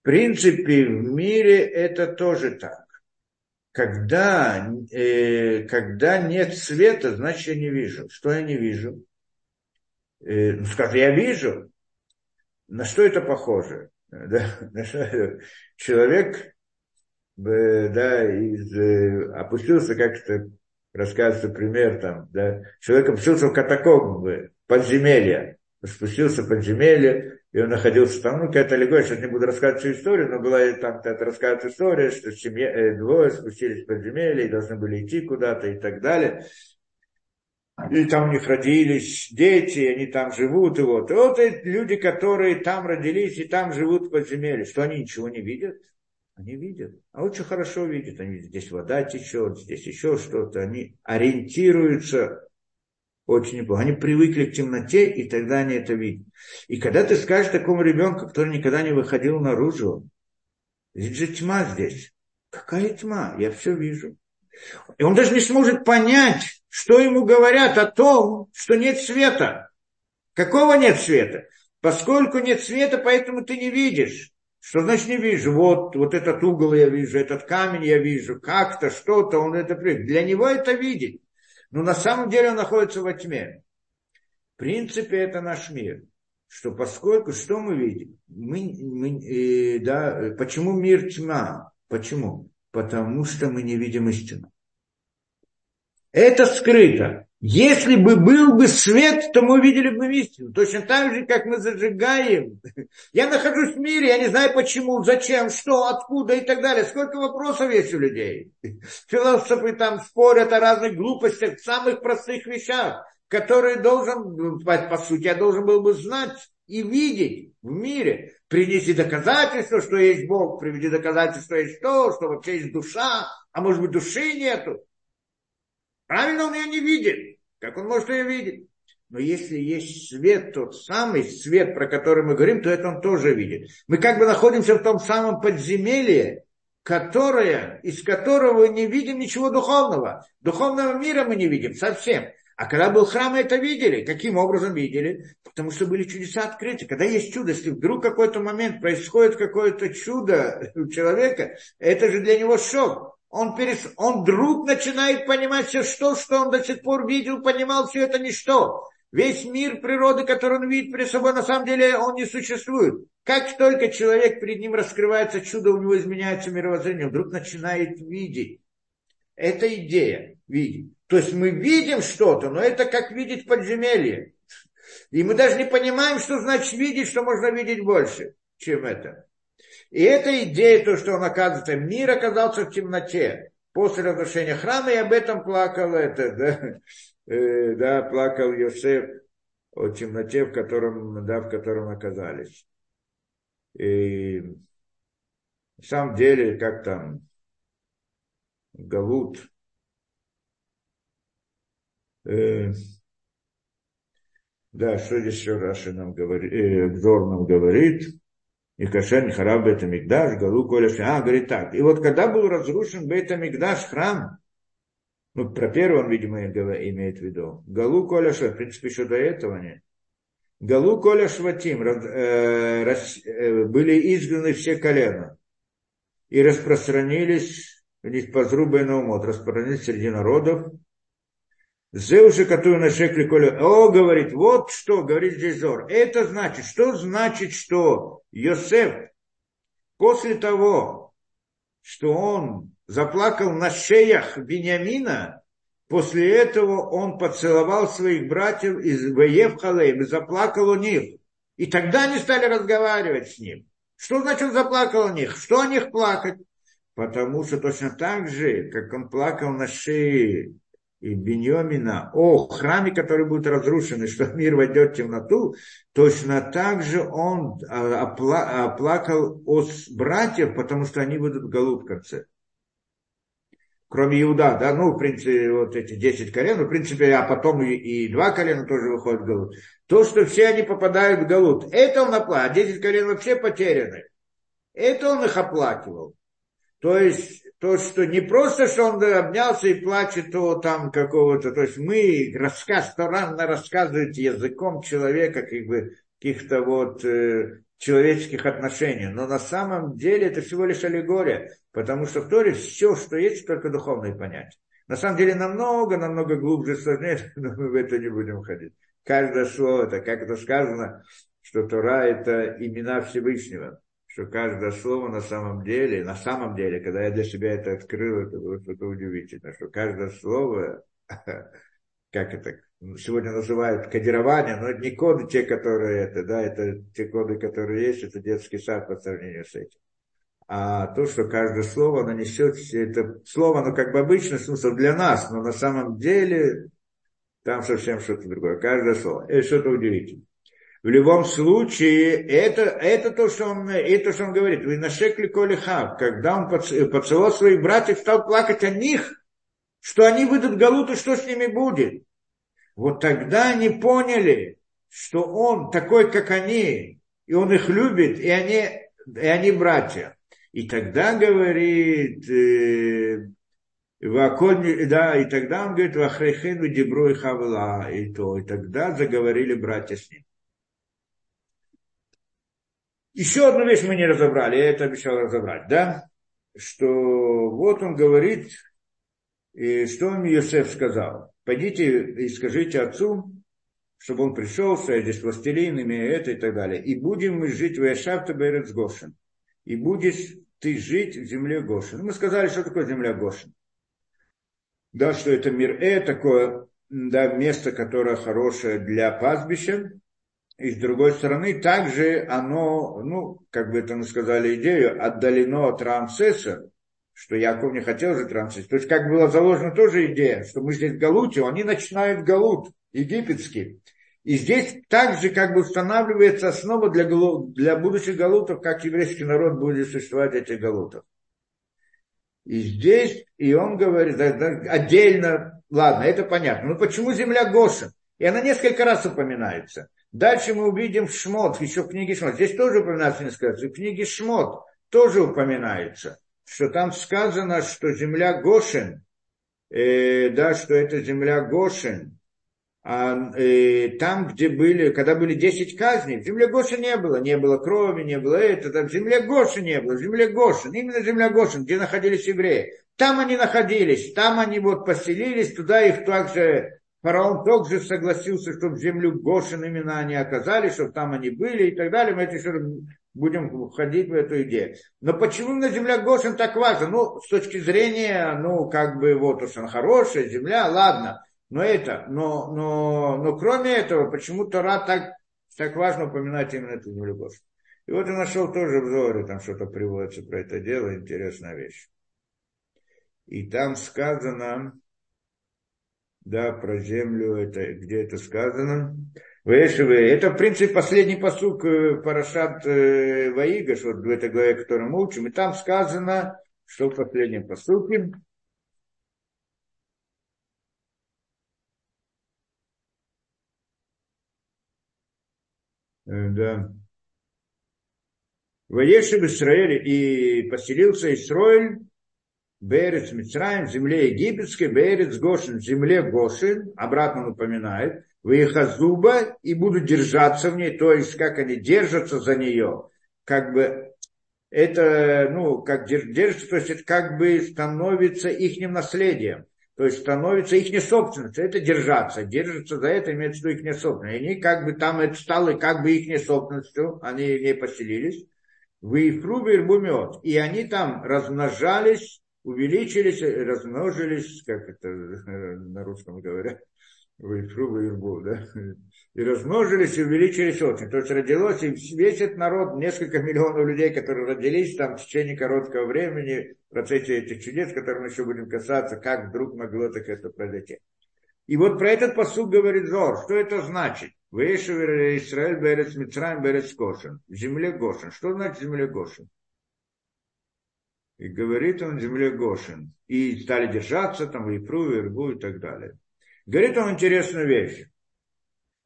В принципе, в мире это тоже так. Когда, э, когда нет света, значит, я не вижу. Что я не вижу? Э, ну, скажем, я вижу. На что это похоже? Да? Человек да, из, опустился, как-то рассказывается пример, там, да, человек опустился в катакомбы, подземелья, спустился в подземелье, и он находился там, ну, какая-то аллегория, сейчас не буду рассказывать всю историю, но была там какая-то рассказывается история, что семья, э, двое спустились в подземелье и должны были идти куда-то и так далее. И там у них родились дети, они там живут, и вот. И вот эти люди, которые там родились и там живут в подземелье, что они ничего не видят? Они видят. А очень хорошо видят. Они здесь вода течет, здесь еще что-то. Они ориентируются очень неплохо. Они привыкли к темноте, и тогда они это видят. И когда ты скажешь такому ребенку, который никогда не выходил наружу, здесь же тьма здесь. Какая тьма? Я все вижу. И он даже не сможет понять, что ему говорят о том, что нет света. Какого нет света? Поскольку нет света, поэтому ты не видишь. Что значит не вижу? Вот, вот этот угол я вижу, этот камень я вижу, как-то, что-то, он это привык. Для него это видеть. Но на самом деле он находится во тьме. В принципе, это наш мир. Что поскольку, что мы видим? Мы, мы, э, да, почему мир тьма? Почему? Потому что мы не видим истину. Это скрыто. Если бы был бы свет, то мы увидели бы истину. Точно так же, как мы зажигаем. Я нахожусь в мире, я не знаю почему, зачем, что, откуда и так далее. Сколько вопросов есть у людей. Философы там спорят о разных глупостях, самых простых вещах, которые должен, по сути, я должен был бы знать и видеть в мире. Принеси доказательства, что есть Бог, приведи доказательства, что есть то, что вообще есть душа, а может быть души нету. Правильно, он ее не видит. Как он может ее видеть? Но если есть свет, тот самый свет, про который мы говорим, то это он тоже видит. Мы как бы находимся в том самом подземелье, которое, из которого не видим ничего духовного. Духовного мира мы не видим совсем. А когда был храм, это видели. Каким образом видели? Потому что были чудеса открыты. Когда есть чудо, если вдруг в какой-то момент происходит какое-то чудо у человека, это же для него шок. Он, перес... он вдруг начинает понимать все, что, что он до сих пор видел, понимал, все это ничто. Весь мир природы, который он видит перед собой, на самом деле он не существует. Как только человек перед ним раскрывается чудо, у него изменяется мировоззрение, он вдруг начинает видеть. Это идея видеть. То есть мы видим что-то, но это как видеть подземелье. И мы даже не понимаем, что значит видеть, что можно видеть больше, чем это. И эта идея, то, что он оказывается, мир оказался в темноте после разрушения храма, и об этом плакал это, да, э, да, плакал Йосеф о темноте, в котором, да, в котором оказались. И на самом деле, как там Галут, э, да, что здесь еще Раши нам говорит, э, Зоар нам говорит. И Гошен хараб Бейт-Микдаш, Галу Колеши. А, говорит так. И вот когда был разрушен Бейт-Микдаш, храм, ну, про первый он, видимо, имеет в виду. Галу Колеши, в принципе, еще до этого нет. Галу Колеши Ватим, э, э, были изгнаны все колена. И распространились, у них позрубы на умот, распространились среди народов. Зеуши, которую нашли Коля. О, говорит, вот что, говорит здесь Зоар. Это значит, что значит, что Йосеф после того, что он заплакал на шеях Биньямина, после этого он поцеловал своих братьев из Ваевхалеем и заплакал у них. И тогда они стали разговаривать с ним. Что значит он заплакал у них? Что о них плакать? Потому что точно так же, как он плакал на шее и Биньямина, о храме, который будет разрушен, и что мир войдет в темноту, точно так же он опла- оплакал от братьев, потому что они будут в Галу в конце. Кроме Иуда, да, ну, в принципе, вот эти десять колен, ну, в принципе, а потом и, и два колена тоже выходят в Галут. То, что все они попадают в Галут, это он оплакал, а десять колен вообще потеряны. Это он их оплакивал. То есть то, что не просто, что он обнялся и плачет то там какого-то, то есть мы рассказ, то рано рассказывает языком человека, как бы каких-то вот э, человеческих отношений. Но на самом деле это всего лишь аллегория, потому что в Торе все, что есть, только духовные понятия. На самом деле намного-намного глубже, сложнее, но мы в это не будем ходить. Каждое слово, это как это сказано, что Тора – это имена Всевышнего, что каждое слово на самом деле, на самом деле, когда я для себя это открыл, это было что-то удивительное, что каждое слово, как это сегодня называют кодирование, но это не коды те, которые это, да, это те коды, которые есть, это детский сад по сравнению с этим. А то, что каждое слово, оно несет все это слово, ну как бы обычный смысл для нас, но на самом деле там совсем что-то другое, каждое слово, это что-то удивительное. В любом случае, это, это, то, что он, это, что он говорит. Винашекли колихав, когда он поцеловал своих братьев, стал плакать о них, что они выйдут в Галуту, что с ними будет. Вот тогда они поняли, что он такой, как они, и он их любит, и они, и они братья. И тогда говорит, э, ваконь, да, и тогда он говорит, вахрехену дебру и хавла, и то, и тогда заговорили братья с ним. Еще одну вещь мы не разобрали, я это обещал разобрать, да? Что вот он говорит, и что он Йосеф сказал. Пойдите и скажите отцу, чтобы он пришел, что я здесь властелин, имею это и так далее. И будем мы жить в Яшавте Берец Гошен. И будешь ты жить в земле Гошен. Мы сказали, что такое земля Гошен. Да, что это мир Э, такое, да, место, которое хорошее для пастбища. И с другой стороны, также оно, ну, как бы это мы сказали, идею, отдалено от Рамсеса, что Яков не хотел жить в Рамсесе. То есть, как была заложена тоже идея, что мы здесь в Галуте, они начинают Галут египетский. И здесь также как бы устанавливается основа для, для будущих Галутов, как еврейский народ будет существовать этих Галутов. И здесь, и он говорит, отдельно, ладно, это понятно. Но почему земля Гошен? И она несколько раз упоминается. Дальше мы увидим в Шмот, еще в книге Шмот. Здесь тоже упоминается несколько раз. В книге Шмот тоже упоминается, что там сказано, что земля Гошен, э, да, что это земля Гошен, а, э, там, где были, когда были десять казней, в земле Гошен не было, не было крови, не было этого, там в земле Гошен не было, в земле Гошен, именно земля Гошен, где находились евреи. Там они находились, там они вот поселились, туда их также... Фараон также согласился, чтобы в землю Гошен именно они оказались, чтобы там они были и так далее. Мы это еще будем входить в эту идею. Но почему именно земля Гошен так важна? Ну, с точки зрения, ну, как бы, вот уж она хорошая, земля, ладно. Но это, но, но, но кроме этого, почему Тора так, так важно упоминать именно эту землю Гошен? И вот я нашел тоже в Зоаре, там что-то приводится про это дело, интересная вещь. И там сказано... Да, про землю, это, где это сказано. Это, в принципе, последний посук Парашат Ваигаш, вот в этой главе, которую мы учим. И там сказано, что в последнем посуке. Да. Ваешев Исраэль, и поселился Исраэль, Беерец Мицраим, в земле египетской, Беерец Гошен, в земле Гошен, обратно напоминает, Вейхазуба, и будут держаться в ней, то есть, как они держатся за нее, как бы, это, ну, как держится, то есть, это как бы становится ихним наследием, то есть, становится ихней собственностью, это держаться, держатся за это, имеется в виду ихняя собственность, они как бы там это стало, как бы ихней собственностью, они в ней поселились, Вейфрубер Бумиот, и они там размножались, увеличились, размножились, как это на русском говорят, да, и размножились, и увеличились очень. То есть родилось, и весь этот народ, несколько миллионов людей, которые родились там в течение короткого времени, в процессе этих чудес, которые мы еще будем касаться, как вдруг могло так это произойти. И вот про этот посуд говорит Зоар, что это значит? Вейшев Исраэль берец Мицраим берец Гошен, в земле Гошен. Что значит в земле Гошен? И говорит он в земле Гошен. И стали держаться там, и Пру, и Иргу, и так далее. Говорит он интересную вещь.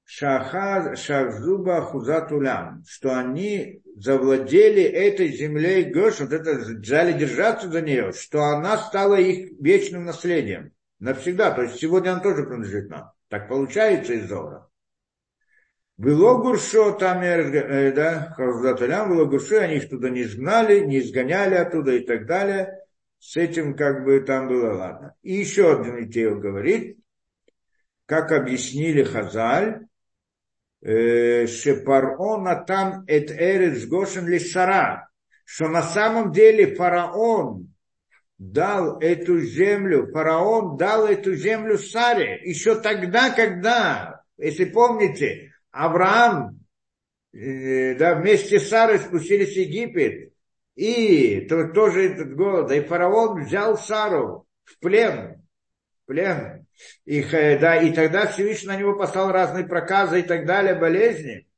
Шахзуба Хузатулям, что они завладели этой землей Гошен, вот это, взяли держаться за нее, что она стала их вечным наследием навсегда. То есть сегодня она тоже принадлежит нам. Так получается из Зоара. Было Гуршо, там, э, да, Хузатулям, было Гуршо, они их туда не изгнали, не изгоняли оттуда и так далее. С этим как бы там было ладно. И еще один идея говорит, как объяснили Хазаль, Шепарона там эт эрец Гошен лишара, что на самом деле фараон дал эту землю, фараон дал эту землю Саре еще тогда, когда, если помните, Авраам э, да, вместе с Сарой спустились в Египет, и то, тоже этот голод, и фараон взял Сару в плен, в плен. И, да, и тогда Всевышний на него послал разные проказы и так далее, болезни.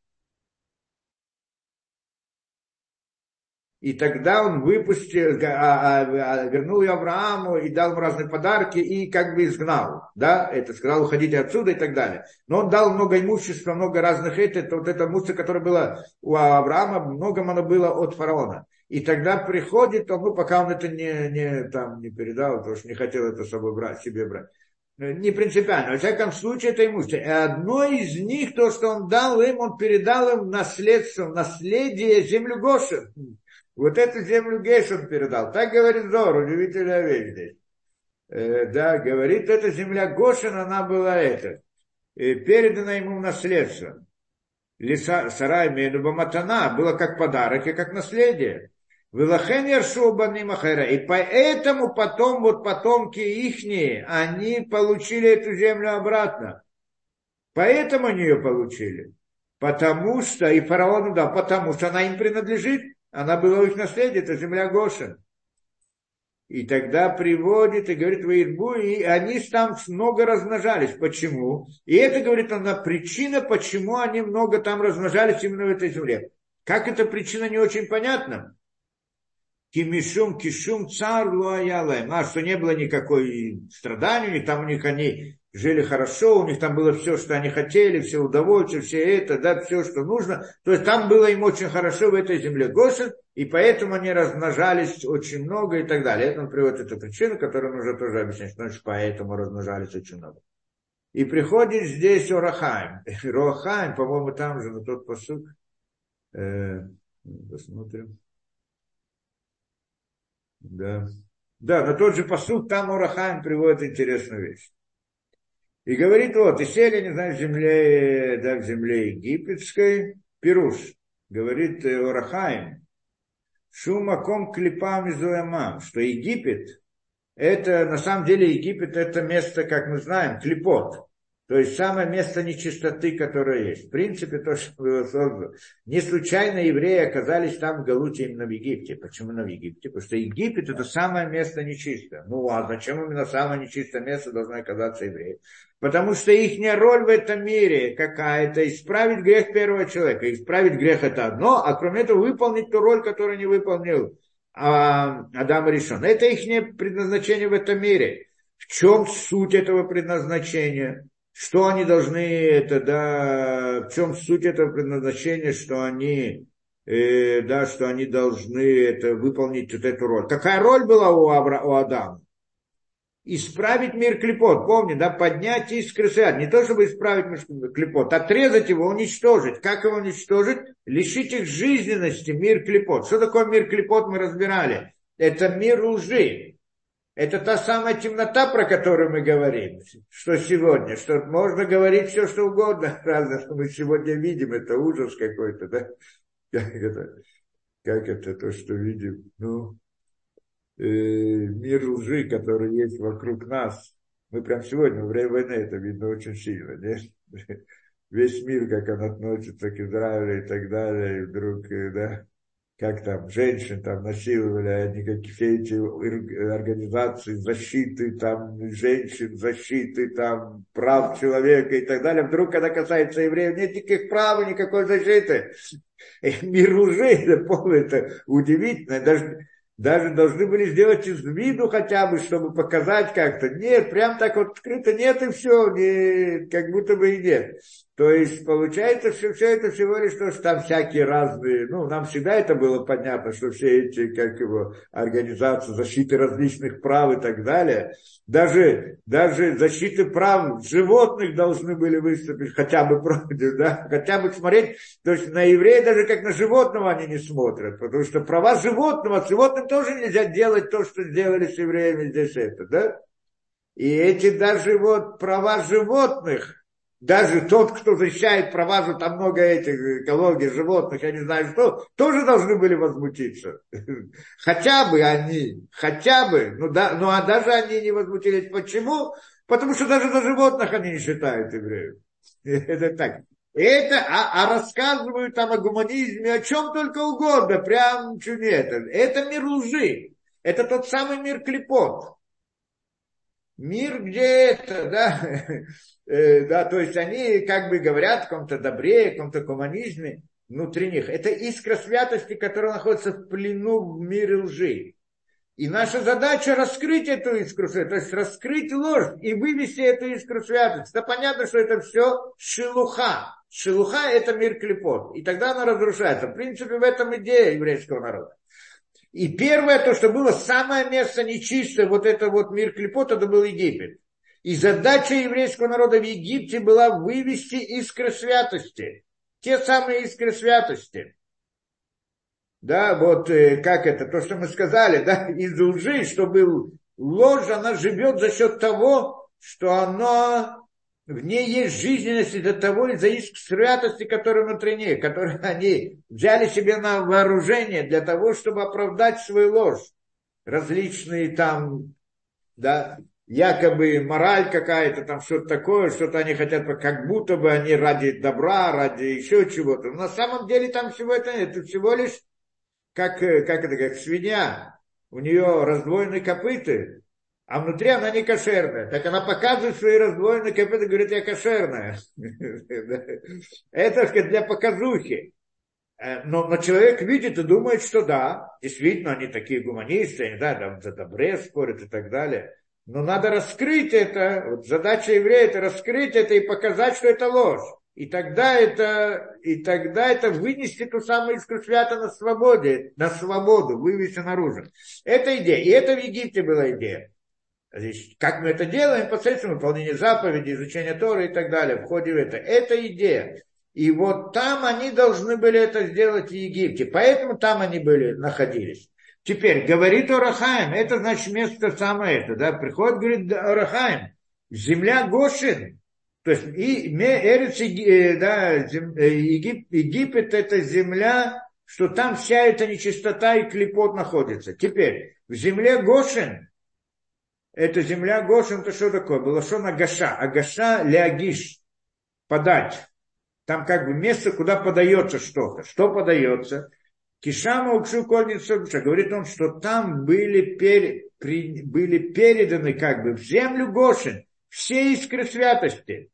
И тогда он выпустил, а, а, вернул ее Аврааму и дал ему разные подарки и как бы изгнал. Да, это сказал, уходите отсюда и так далее. Но он дал много имущества, много разных этих, вот это мусор, которое было у Авраама, многом оно было от фараона. И тогда приходит он, ну пока он это не, не, там, не передал, потому что не хотел это с собой брать, себе брать. Не принципиально, во всяком случае это имущество. И одно из них, то, что он дал им, он передал им наследство, наследие землю Гошен. Вот эту землю Гошен передал. Так говорит Зоар, удивительная вещь здесь. Э, да, говорит, эта земля Гошен, она была эта, э, передана ему в наследство. Леса, сарай, менуба, матана, было как подарок и как наследие. И поэтому потом, вот потомки ихние, они получили эту землю обратно. Поэтому они ее получили. Потому что, и фараону да, потому что она им принадлежит. Она была у их наследия, это земля Гошен. И тогда приводит и говорит в Ирбу, и они там много размножались. Почему? И это, говорит она, причина, почему они много там размножались именно в этой земле. Как эта причина, не очень понятна. Кимишум, кишум, цар, луаялэм. А, что не было никакой страданий, там у них они жили хорошо, у них там было все, что они хотели, все удовольствие, все это, да, все, что нужно. То есть там было им очень хорошо в этой земле Гошен, и поэтому они размножались очень много и так далее. Это он приводит эту причину, которую мы уже тоже объясняем, что значит, поэтому размножались очень много. И приходит здесь Ор а-Хаим. Ор а-Хаим, по-моему, там же, на тот посук. Посмотрим. Да. да, на тот же посуд там Ор а-Хаим приводит интересную вещь. И говорит, вот, и сели, не знаю, в земле, да, в земле египетской, пируш, говорит Ор а-Хаим, шумаком клипам изуэмам, что Египет, это, на самом деле, Египет, это место, как мы знаем, клипот, то есть самое место нечистоты, которое есть. В принципе, то, что было создано. Не случайно евреи оказались там в Галуте именно в Египте. Почему именно в Египте? Потому что Египет – это самое место нечистое. Ну, а зачем именно самое нечистое место должно оказаться евреи? Потому что их роль в этом мире какая-то – исправить грех первого человека. Исправить грех – это одно, а кроме этого выполнить ту роль, которую не выполнил Адам и Ришон. Это их предназначение в этом мире. В чем суть этого предназначения? Что они должны, это, да, в чем суть этого предназначения, что они, э, да, что они должны это, выполнить вот эту роль. Какая роль была у, Абра, у Адама? Исправить мир клипот, помни, да, поднять искры свят. Не то, чтобы исправить мир клипот, отрезать его, уничтожить. Как его уничтожить? Лишить их жизненности, мир клипот. Что такое мир клипот, мы разбирали. Это мир лжи. Это та самая темнота, про которую мы говорим, что сегодня, что можно говорить все, что угодно, разное, что мы сегодня видим, это ужас какой-то, да? Как это, как это то, что видим? Ну, э, мир лжи, который есть вокруг нас, мы прям сегодня, во время войны, это видно очень сильно, нет? Весь мир, как он относится к Израилю и так далее, и вдруг, да? Как там, женщин там насиловали, они как все эти организации защиты там, женщин, защиты там, прав человека и так далее. Вдруг, когда касается евреев, нет никаких прав, никакой защиты. И мир лжи, да, помню, это удивительно. Даже, даже должны были сделать из виду хотя бы, чтобы показать как-то. Нет, прям так вот открыто нет и все, не, как будто бы и нет. То есть, получается, все, все это всего лишь то, что там всякие разные, ну, нам всегда это было понятно, что все эти, как его, организации защиты различных прав и так далее, даже, даже защиты прав животных должны были выступить хотя бы против, да, хотя бы смотреть, то есть на еврея даже как на животного они не смотрят, потому что права животного, с животным тоже нельзя делать то, что сделали с евреями здесь это, да, и эти даже вот права животных, даже тот, кто защищает права, что там много этих экологий, животных, я не знаю что, тоже должны были возмутиться. Хотя бы они, хотя бы, ну, да, ну а даже они не возмутились. Почему? Потому что даже за животных они не считают евреев. Это так. Это, а, а рассказывают там о гуманизме, о чем только угодно, прям чуть нет. Это мир лжи. Это тот самый мир Клипот. Мир, где это, да, э, да, то есть они как бы говорят о каком-то добре, о каком-то гуманизме внутри них. Это искра святости, которая находится в плену в мире лжи. И наша задача раскрыть эту искру святости, то есть раскрыть ложь и вывести эту искру святости. Да понятно, что это все шелуха. Шелуха – это мир клепот. И тогда она разрушается. В принципе, в этом идея еврейского народа. И первое, то, что было самое место нечистое, вот это вот мир клепота, это был Египет. И задача еврейского народа в Египте была вывести искры святости. Те самые искры святости. Да, вот как это, то, что мы сказали, да, из лжи, чтобы ложь, она живет за счет того, что она, в ней есть жизненность из-за того, из-за искр святости, которые внутри них, которые они взяли себе на вооружение для того, чтобы оправдать свою ложь. Различные там, да, якобы мораль какая-то, там что-то такое, что-то они хотят, как будто бы они ради добра, ради еще чего-то. Но на самом деле там всего это нет, это всего лишь, как, как это, как свинья, у нее раздвоенные копыты, а внутри она не кошерная. Так она показывает свои раздвоенные копыта, говорит, я кошерная. Это для показухи. Но, но человек видит и думает, что да, действительно, они такие гуманисты, они, да, там за добре спорят и так далее. Но надо раскрыть это. Вот задача еврея – это раскрыть это и показать, что это ложь. И тогда это, и тогда это вынести ту самую искру свято на свободе, на свободу, вывести наружу. Это идея. И это в Египте была идея. Здесь, как мы это делаем, посредством выполнения заповедей, изучения Торы и так далее, в ходе этого. Это идея. И вот там они должны были это сделать в Египте. Поэтому там они были, находились. Теперь, говорит Ор а-Хаим, это значит место самое это, да, приходит, говорит, Ор а-Хаим, земля Гошен, то есть и, Эрец, да, зем, Егип, Египет это земля, что там вся эта нечистота и клепот находится. Теперь, в земле Гошен, это земля Гошен, то что такое? Было что на Гаша. А Гаша лягиш. Подать. Там как бы место, куда подается что-то. Что подается? Кишама укшу кольницу. Говорит он, что там были, пер... при... были переданы как бы в землю Гошен все искры святости.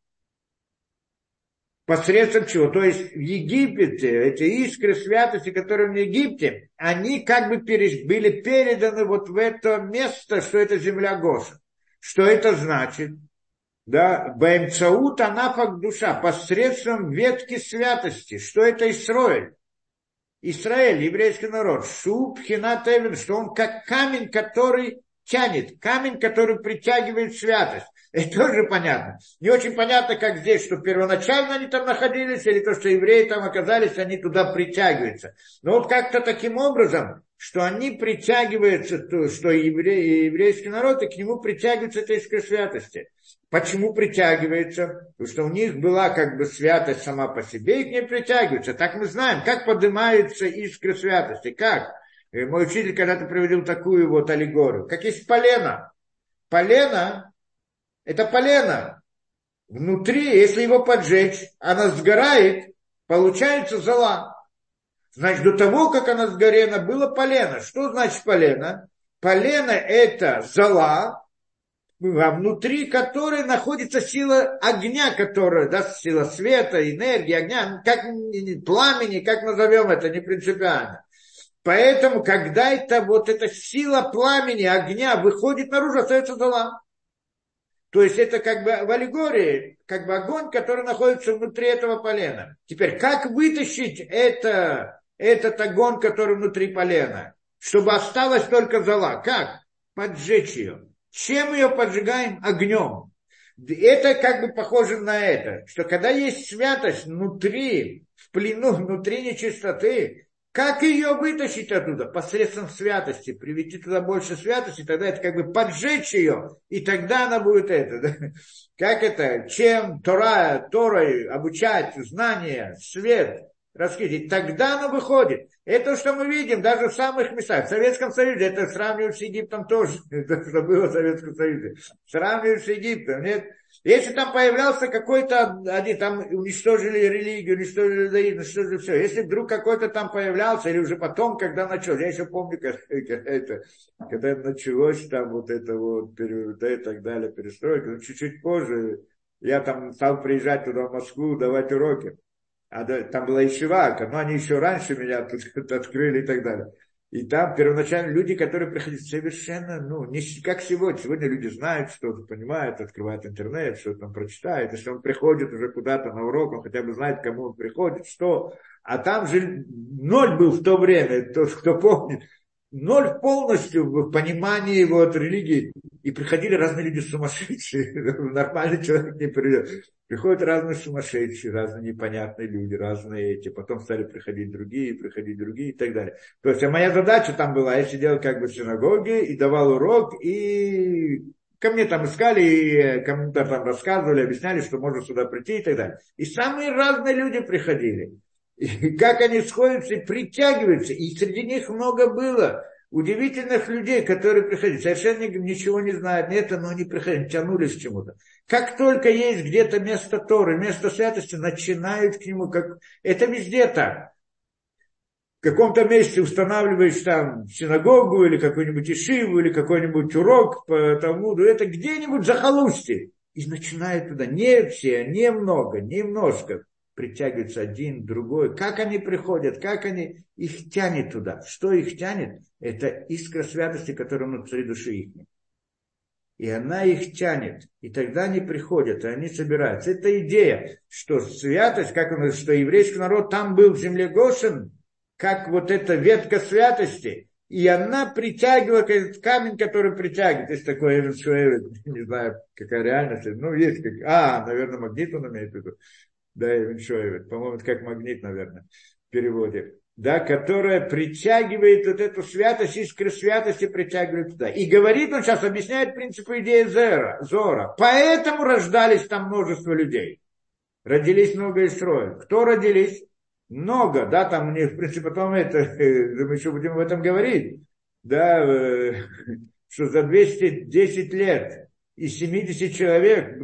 Посредством чего? То есть в Египте эти искры святости, которые в Египте, они как бы переш... были переданы вот в это место, что это земля Гошен. Что это значит? Да, Баэмцаут анафак душа, посредством ветки святости. Что это Исраэль? Исраэль, еврейский народ. Шу пхинат эвен, что он как камень, который тянет, камень, который притягивает святость. Это тоже понятно. Не очень понятно, как здесь, что первоначально они там находились, или то, что евреи там оказались, они туда притягиваются. Но вот как-то таким образом, что они притягиваются, то, что евре, еврейский народ, и к нему притягивается эта искра святости. Почему притягивается? Потому что у них была как бы святость сама по себе, и к ней притягивается. Так мы знаем, как поднимается искра святости, как? Мой учитель когда-то приводил такую вот аллегорию, как есть полено. Полено, это полено. Внутри, если его поджечь, она сгорает, получается зола. Значит, до того, как она сгорела, было полено. Что значит полено? Полено – это зола, внутри которой находится сила огня, которая, да, сила света, энергии, огня, как пламени, как назовем это, не принципиально. Поэтому, когда это, вот эта сила пламени, огня выходит наружу, остается зола. То есть это как бы в аллегории, как бы огонь, который находится внутри этого полена. Теперь, как вытащить это, этот огонь, который внутри полена, чтобы осталась только зола? Как? Поджечь ее. Чем ее поджигаем? Огнем. Это как бы похоже на это, что когда есть святость внутри, в плену, внутри нечистоты, как ее вытащить оттуда? Посредством святости, привести туда больше святости, тогда это как бы поджечь ее, и тогда она будет это. Да? Как это? Чем Тора, Торой обучать, знания, свет, раскрыть, тогда она выходит. Это, что мы видим даже в самых местах. В Советском Союзе, это сравнивают с Египтом тоже, это, что было в Советском Союзе. Сравнивают с Египтом, нет? Если там появлялся какой-то один, там уничтожили религию, уничтожили иудаизм, уничтожили все. Если вдруг какой-то там появлялся, или уже потом, когда началось, я еще помню, когда, это, когда началось там вот это вот, перевода и так далее, перестройка, но чуть-чуть позже я там стал приезжать туда в Москву, давать уроки. А там была ишива, но они еще раньше меня тут открыли и так далее. И там первоначально люди, которые приходили совершенно, ну, не как сегодня. Сегодня люди знают что-то, понимают, открывают интернет, что там прочитают. Если он приходит уже куда-то на урок, он хотя бы знает, кому он приходит, что. А там же ноль был в то время, тот, кто помнит. Ноль полностью в понимании его от религии. И приходили разные люди сумасшедшие. Нормальный человек не придет. Приходят разные сумасшедшие, разные непонятные люди, разные эти. Потом стали приходить другие, приходить другие и так далее. То есть, а моя задача там была, я сидел как бы в синагоге и давал урок. И ко мне там искали, и ко мне там рассказывали, объясняли, что можно сюда прийти и так далее. И самые разные люди приходили. И как они сходятся и притягиваются. И среди них много было удивительных людей, которые приходили. Совершенно ничего не знают. Нет, но они приходили, тянулись к чему-то. Как только есть где-то место Торы, место святости, начинают к нему. Как... Это везде так. В каком-то месте устанавливаешь там синагогу или какую-нибудь ишиву, или какой-нибудь урок по Талмуду. Это где-нибудь захолустье. И начинают туда. Не все, немного, немножко. Притягиваются один, другой. Как они приходят, как они... Их тянет туда. Что их тянет? Это искра святости, которая внутри души их. И она их тянет. И тогда они приходят, и они собираются. Это идея, что святость, как он, что еврейский народ там был в земле Гошен, как вот эта ветка святости, и она притягивает этот камень, который притягивает. Есть такой Эвен Шуэвен, не знаю, какая реальность. Ну, есть как... А, наверное, магнит он имеет в виду. Да, по-моему, это как магнит, наверное, в переводе, да, которая притягивает вот эту святость, искры святости притягивает туда. И говорит, он сейчас объясняет принципы идеи Зоара. Поэтому рождались там множество людей. Родились много Исроэль. Кто родились? Много, да, там, мне, в принципе, потом это, мы еще будем об этом говорить, да, что за двести десять лет из семидесяти человек...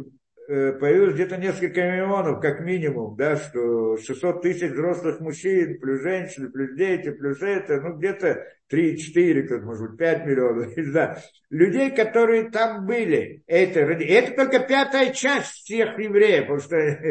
появилось где-то несколько миллионов, как минимум, да, что шестьсот тысяч взрослых мужчин, плюс женщины, плюс дети, плюс это, ну, где-то три-четыре, кто-то, может быть, пять миллионов, да, людей, которые там были. Это, это только пятая часть всех евреев, потому что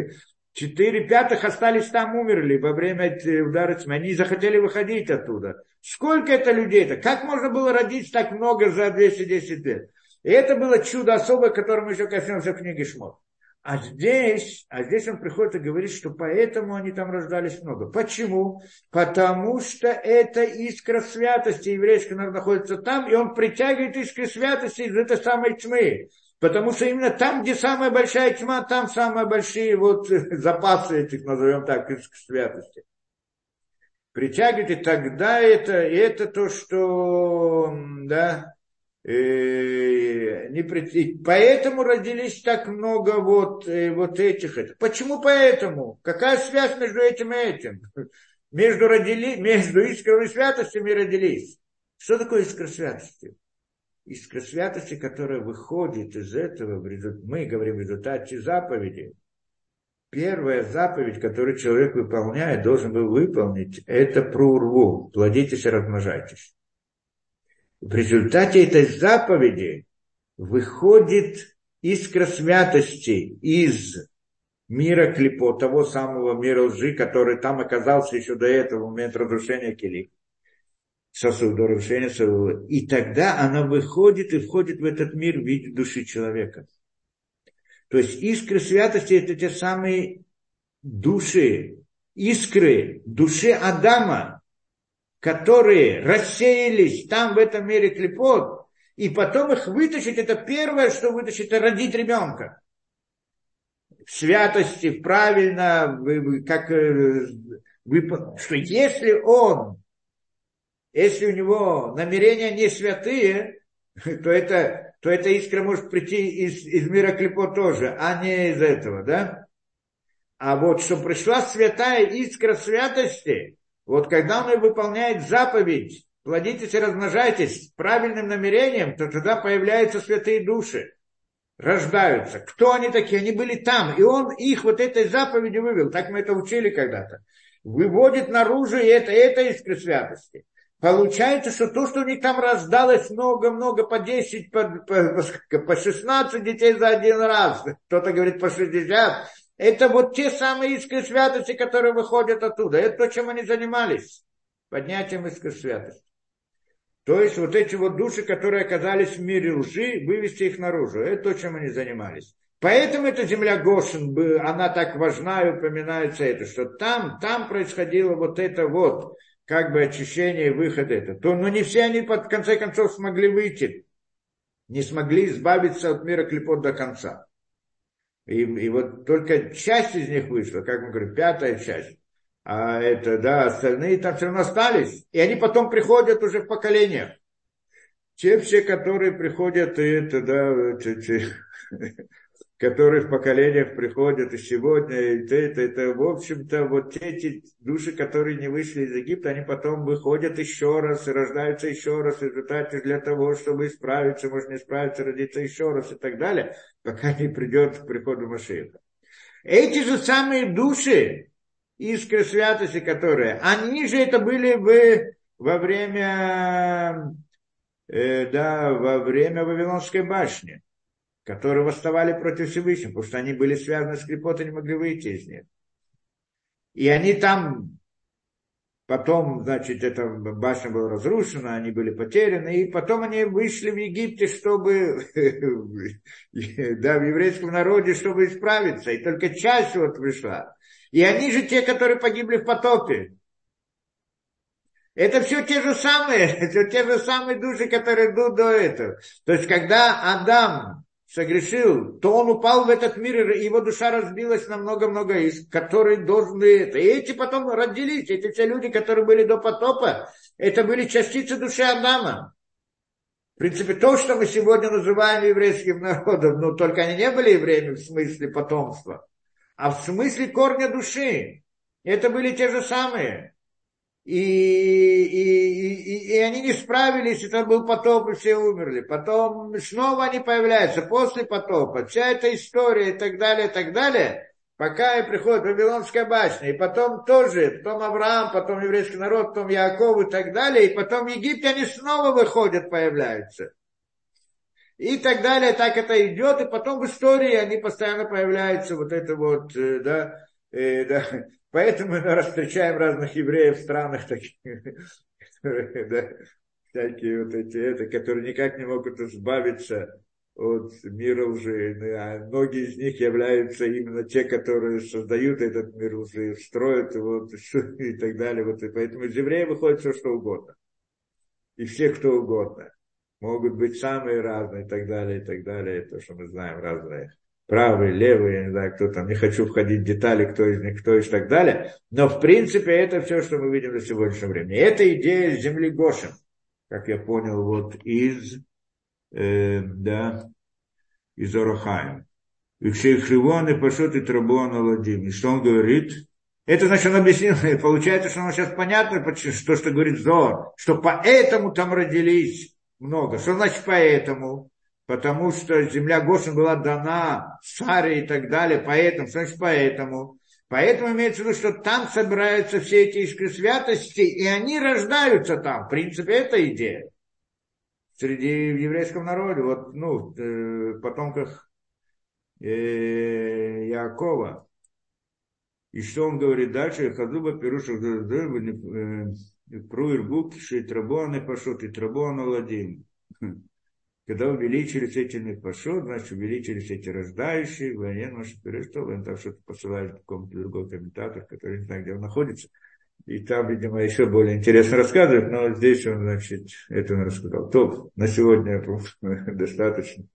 четыре пятых остались там, умерли во время удара тьмы. Они захотели выходить оттуда. Сколько это людей-то? Как можно было родить так много за двести десять лет? И это было чудо особое, которое мы еще коснемся в книге Шмот. А здесь, а здесь он приходит и говорит, что поэтому они там рождались много. Почему? Потому что это искра святости, еврейский народ находится там, и он притягивает искры святости из этой самой тьмы. Потому что именно там, где самая большая тьма, там самые большие вот запасы этих, назовем так, искр святости. Притягивает, и тогда это, это то, что... да. Не пред... Поэтому родились так много вот, вот этих. Почему поэтому? Какая связь между этим и этим? Между, родили... между искрой святостями родились. Что такое искра святости? Искра святости, которая выходит из этого, мы говорим в результате заповеди. Первая заповедь, которую человек выполняет, должен был выполнить, это про урву. Плодитесь и размножайтесь. В результате этой заповеди выходит искра святости из мира Клипот, того самого мира лжи, который там оказался еще до этого, в момент разрушения Кили, сосуда, разрушения сосуда. И тогда она выходит и входит в этот мир в виде души человека. То есть искры святости – это те самые души, искры души Адама, которые рассеялись там, в этом мире клипот, и потом их вытащить – это первое, что вытащить, это родить ребенка. В святости, правильно, как, что если он, если у него намерения не святые, то это, то эта искра может прийти из, из мира клипот тоже, а не из этого, да? А вот что пришла святая искра святости, вот когда он выполняет заповедь, плодитесь и размножайтесь с правильным намерением, то тогда появляются святые души, рождаются. Кто они такие? Они были там, и он их вот этой заповедью вывел, так мы это учили когда-то. Выводит наружу, и это, это искра святости. Получается, что то, что у них там раздалось много-много, по десять, по, по, по шестнадцать детей за один раз, кто-то говорит по шестьдесят, это вот те самые искры святости, которые выходят оттуда. Это то, чем они занимались, поднятием искры святости. То есть вот эти вот души, которые оказались в мире лжи, вывести их наружу. Это то, чем они занимались. Поэтому эта земля Гошен, она так важна и упоминается это, что там, там происходило вот это вот, как бы очищение и выход это. То, но не все они, в конце концов, смогли выйти, не смогли избавиться от мира клипот до конца. И, и вот только часть из них вышла, как мы говорим, пятая часть. А это, да, остальные там все равно остались. И они потом приходят уже в поколениях. Те все, которые приходят, и это, да, те, те, которые в поколениях приходят и сегодня, и это, это, это, в общем-то, вот те, те души, которые не вышли из Египта, они потом выходят еще раз и рождаются еще раз, и в результате для того, чтобы исправиться, может не исправиться, родиться еще раз и так далее, пока не придет к приходу Машиаха. Эти же самые души, искры святости, которые, они же это были бы во время, э, да, во время Вавилонской башни, которые восставали против Всевышнего, потому что они были связаны с клипот и не могли выйти из них. И они там, потом, значит, эта башня была разрушена, они были потеряны, и потом они вышли в Египте, чтобы, да, в еврейском народе, чтобы исправиться, и только часть вот пришла. И они же те, которые погибли в потопе. Это все те же самые, все те же самые души, которые идут до этого. То есть, когда Адам согрешил, то он упал в этот мир, и его душа разбилась на много-много иск, которые должны это. И эти потом родились, эти все люди, которые были до потопа, это были частицы души Адама. В принципе, то, что мы сегодня называем еврейским народом, но только они не были евреями в смысле потомства, а в смысле корня души. Это были те же самые. И, и, и, и они не справились, это был потоп, и все умерли. Потом снова они появляются после потопа. Вся эта история и так далее, и так далее. Пока и приходит Вавилонская башня. И потом тоже, потом Авраам, потом еврейский народ, потом Яков и так далее. И потом в Египте они снова выходят, появляются. И так далее, так это идет. И потом в истории они постоянно появляются. Вот это вот, да, э, да. Поэтому мы ну, встречаем разных евреев в странах таких, которые, да, такие вот эти, это, которые никак не могут избавиться от мира лжи. А многие из них являются именно те, которые создают этот мир лжи, строят его и так далее. Вот, и поэтому из евреев выходит все, что угодно. И все, кто угодно. Могут быть самые разные и так далее, и так далее. То, что мы знаем, разные. Правые, левые, я не знаю, кто там, не хочу входить в детали, кто из них, кто и так далее. Но, в принципе, это все, что мы видим на сегодняшнее время. Это идея земли Гошен, как я понял, вот из, э, да, из Ор а-Хаим. И Кшейхривон, и Пашот, и Трабон, Аладим. И что он говорит? Это, значит, он объяснил, получается, что оно сейчас понятно, то, что говорит Зоар, что поэтому там родились много. Что значит поэтому? Потому что земля Гошен была дана Саре и так далее, поэтому, значит, поэтому. Поэтому имеется в виду, что там собираются все эти искры святости, и они рождаются там. В принципе, это идея. Среди еврейского народа, вот, ну, в потомках Якова. И что он говорит дальше? Хазуба, Перушек, Пруирбук, Шитрабон и Пашут, и Трабон Аладим. Когда увеличились эти Непашот, значит, увеличились эти рождающие, военные, может, перестал, им там что-то посылали какому-то другому комментатору, который не знает, где он находится. И там, видимо, еще более интересно рассказывает, но здесь он, значит, это он рассказал. То, на сегодня, я думаю, достаточно.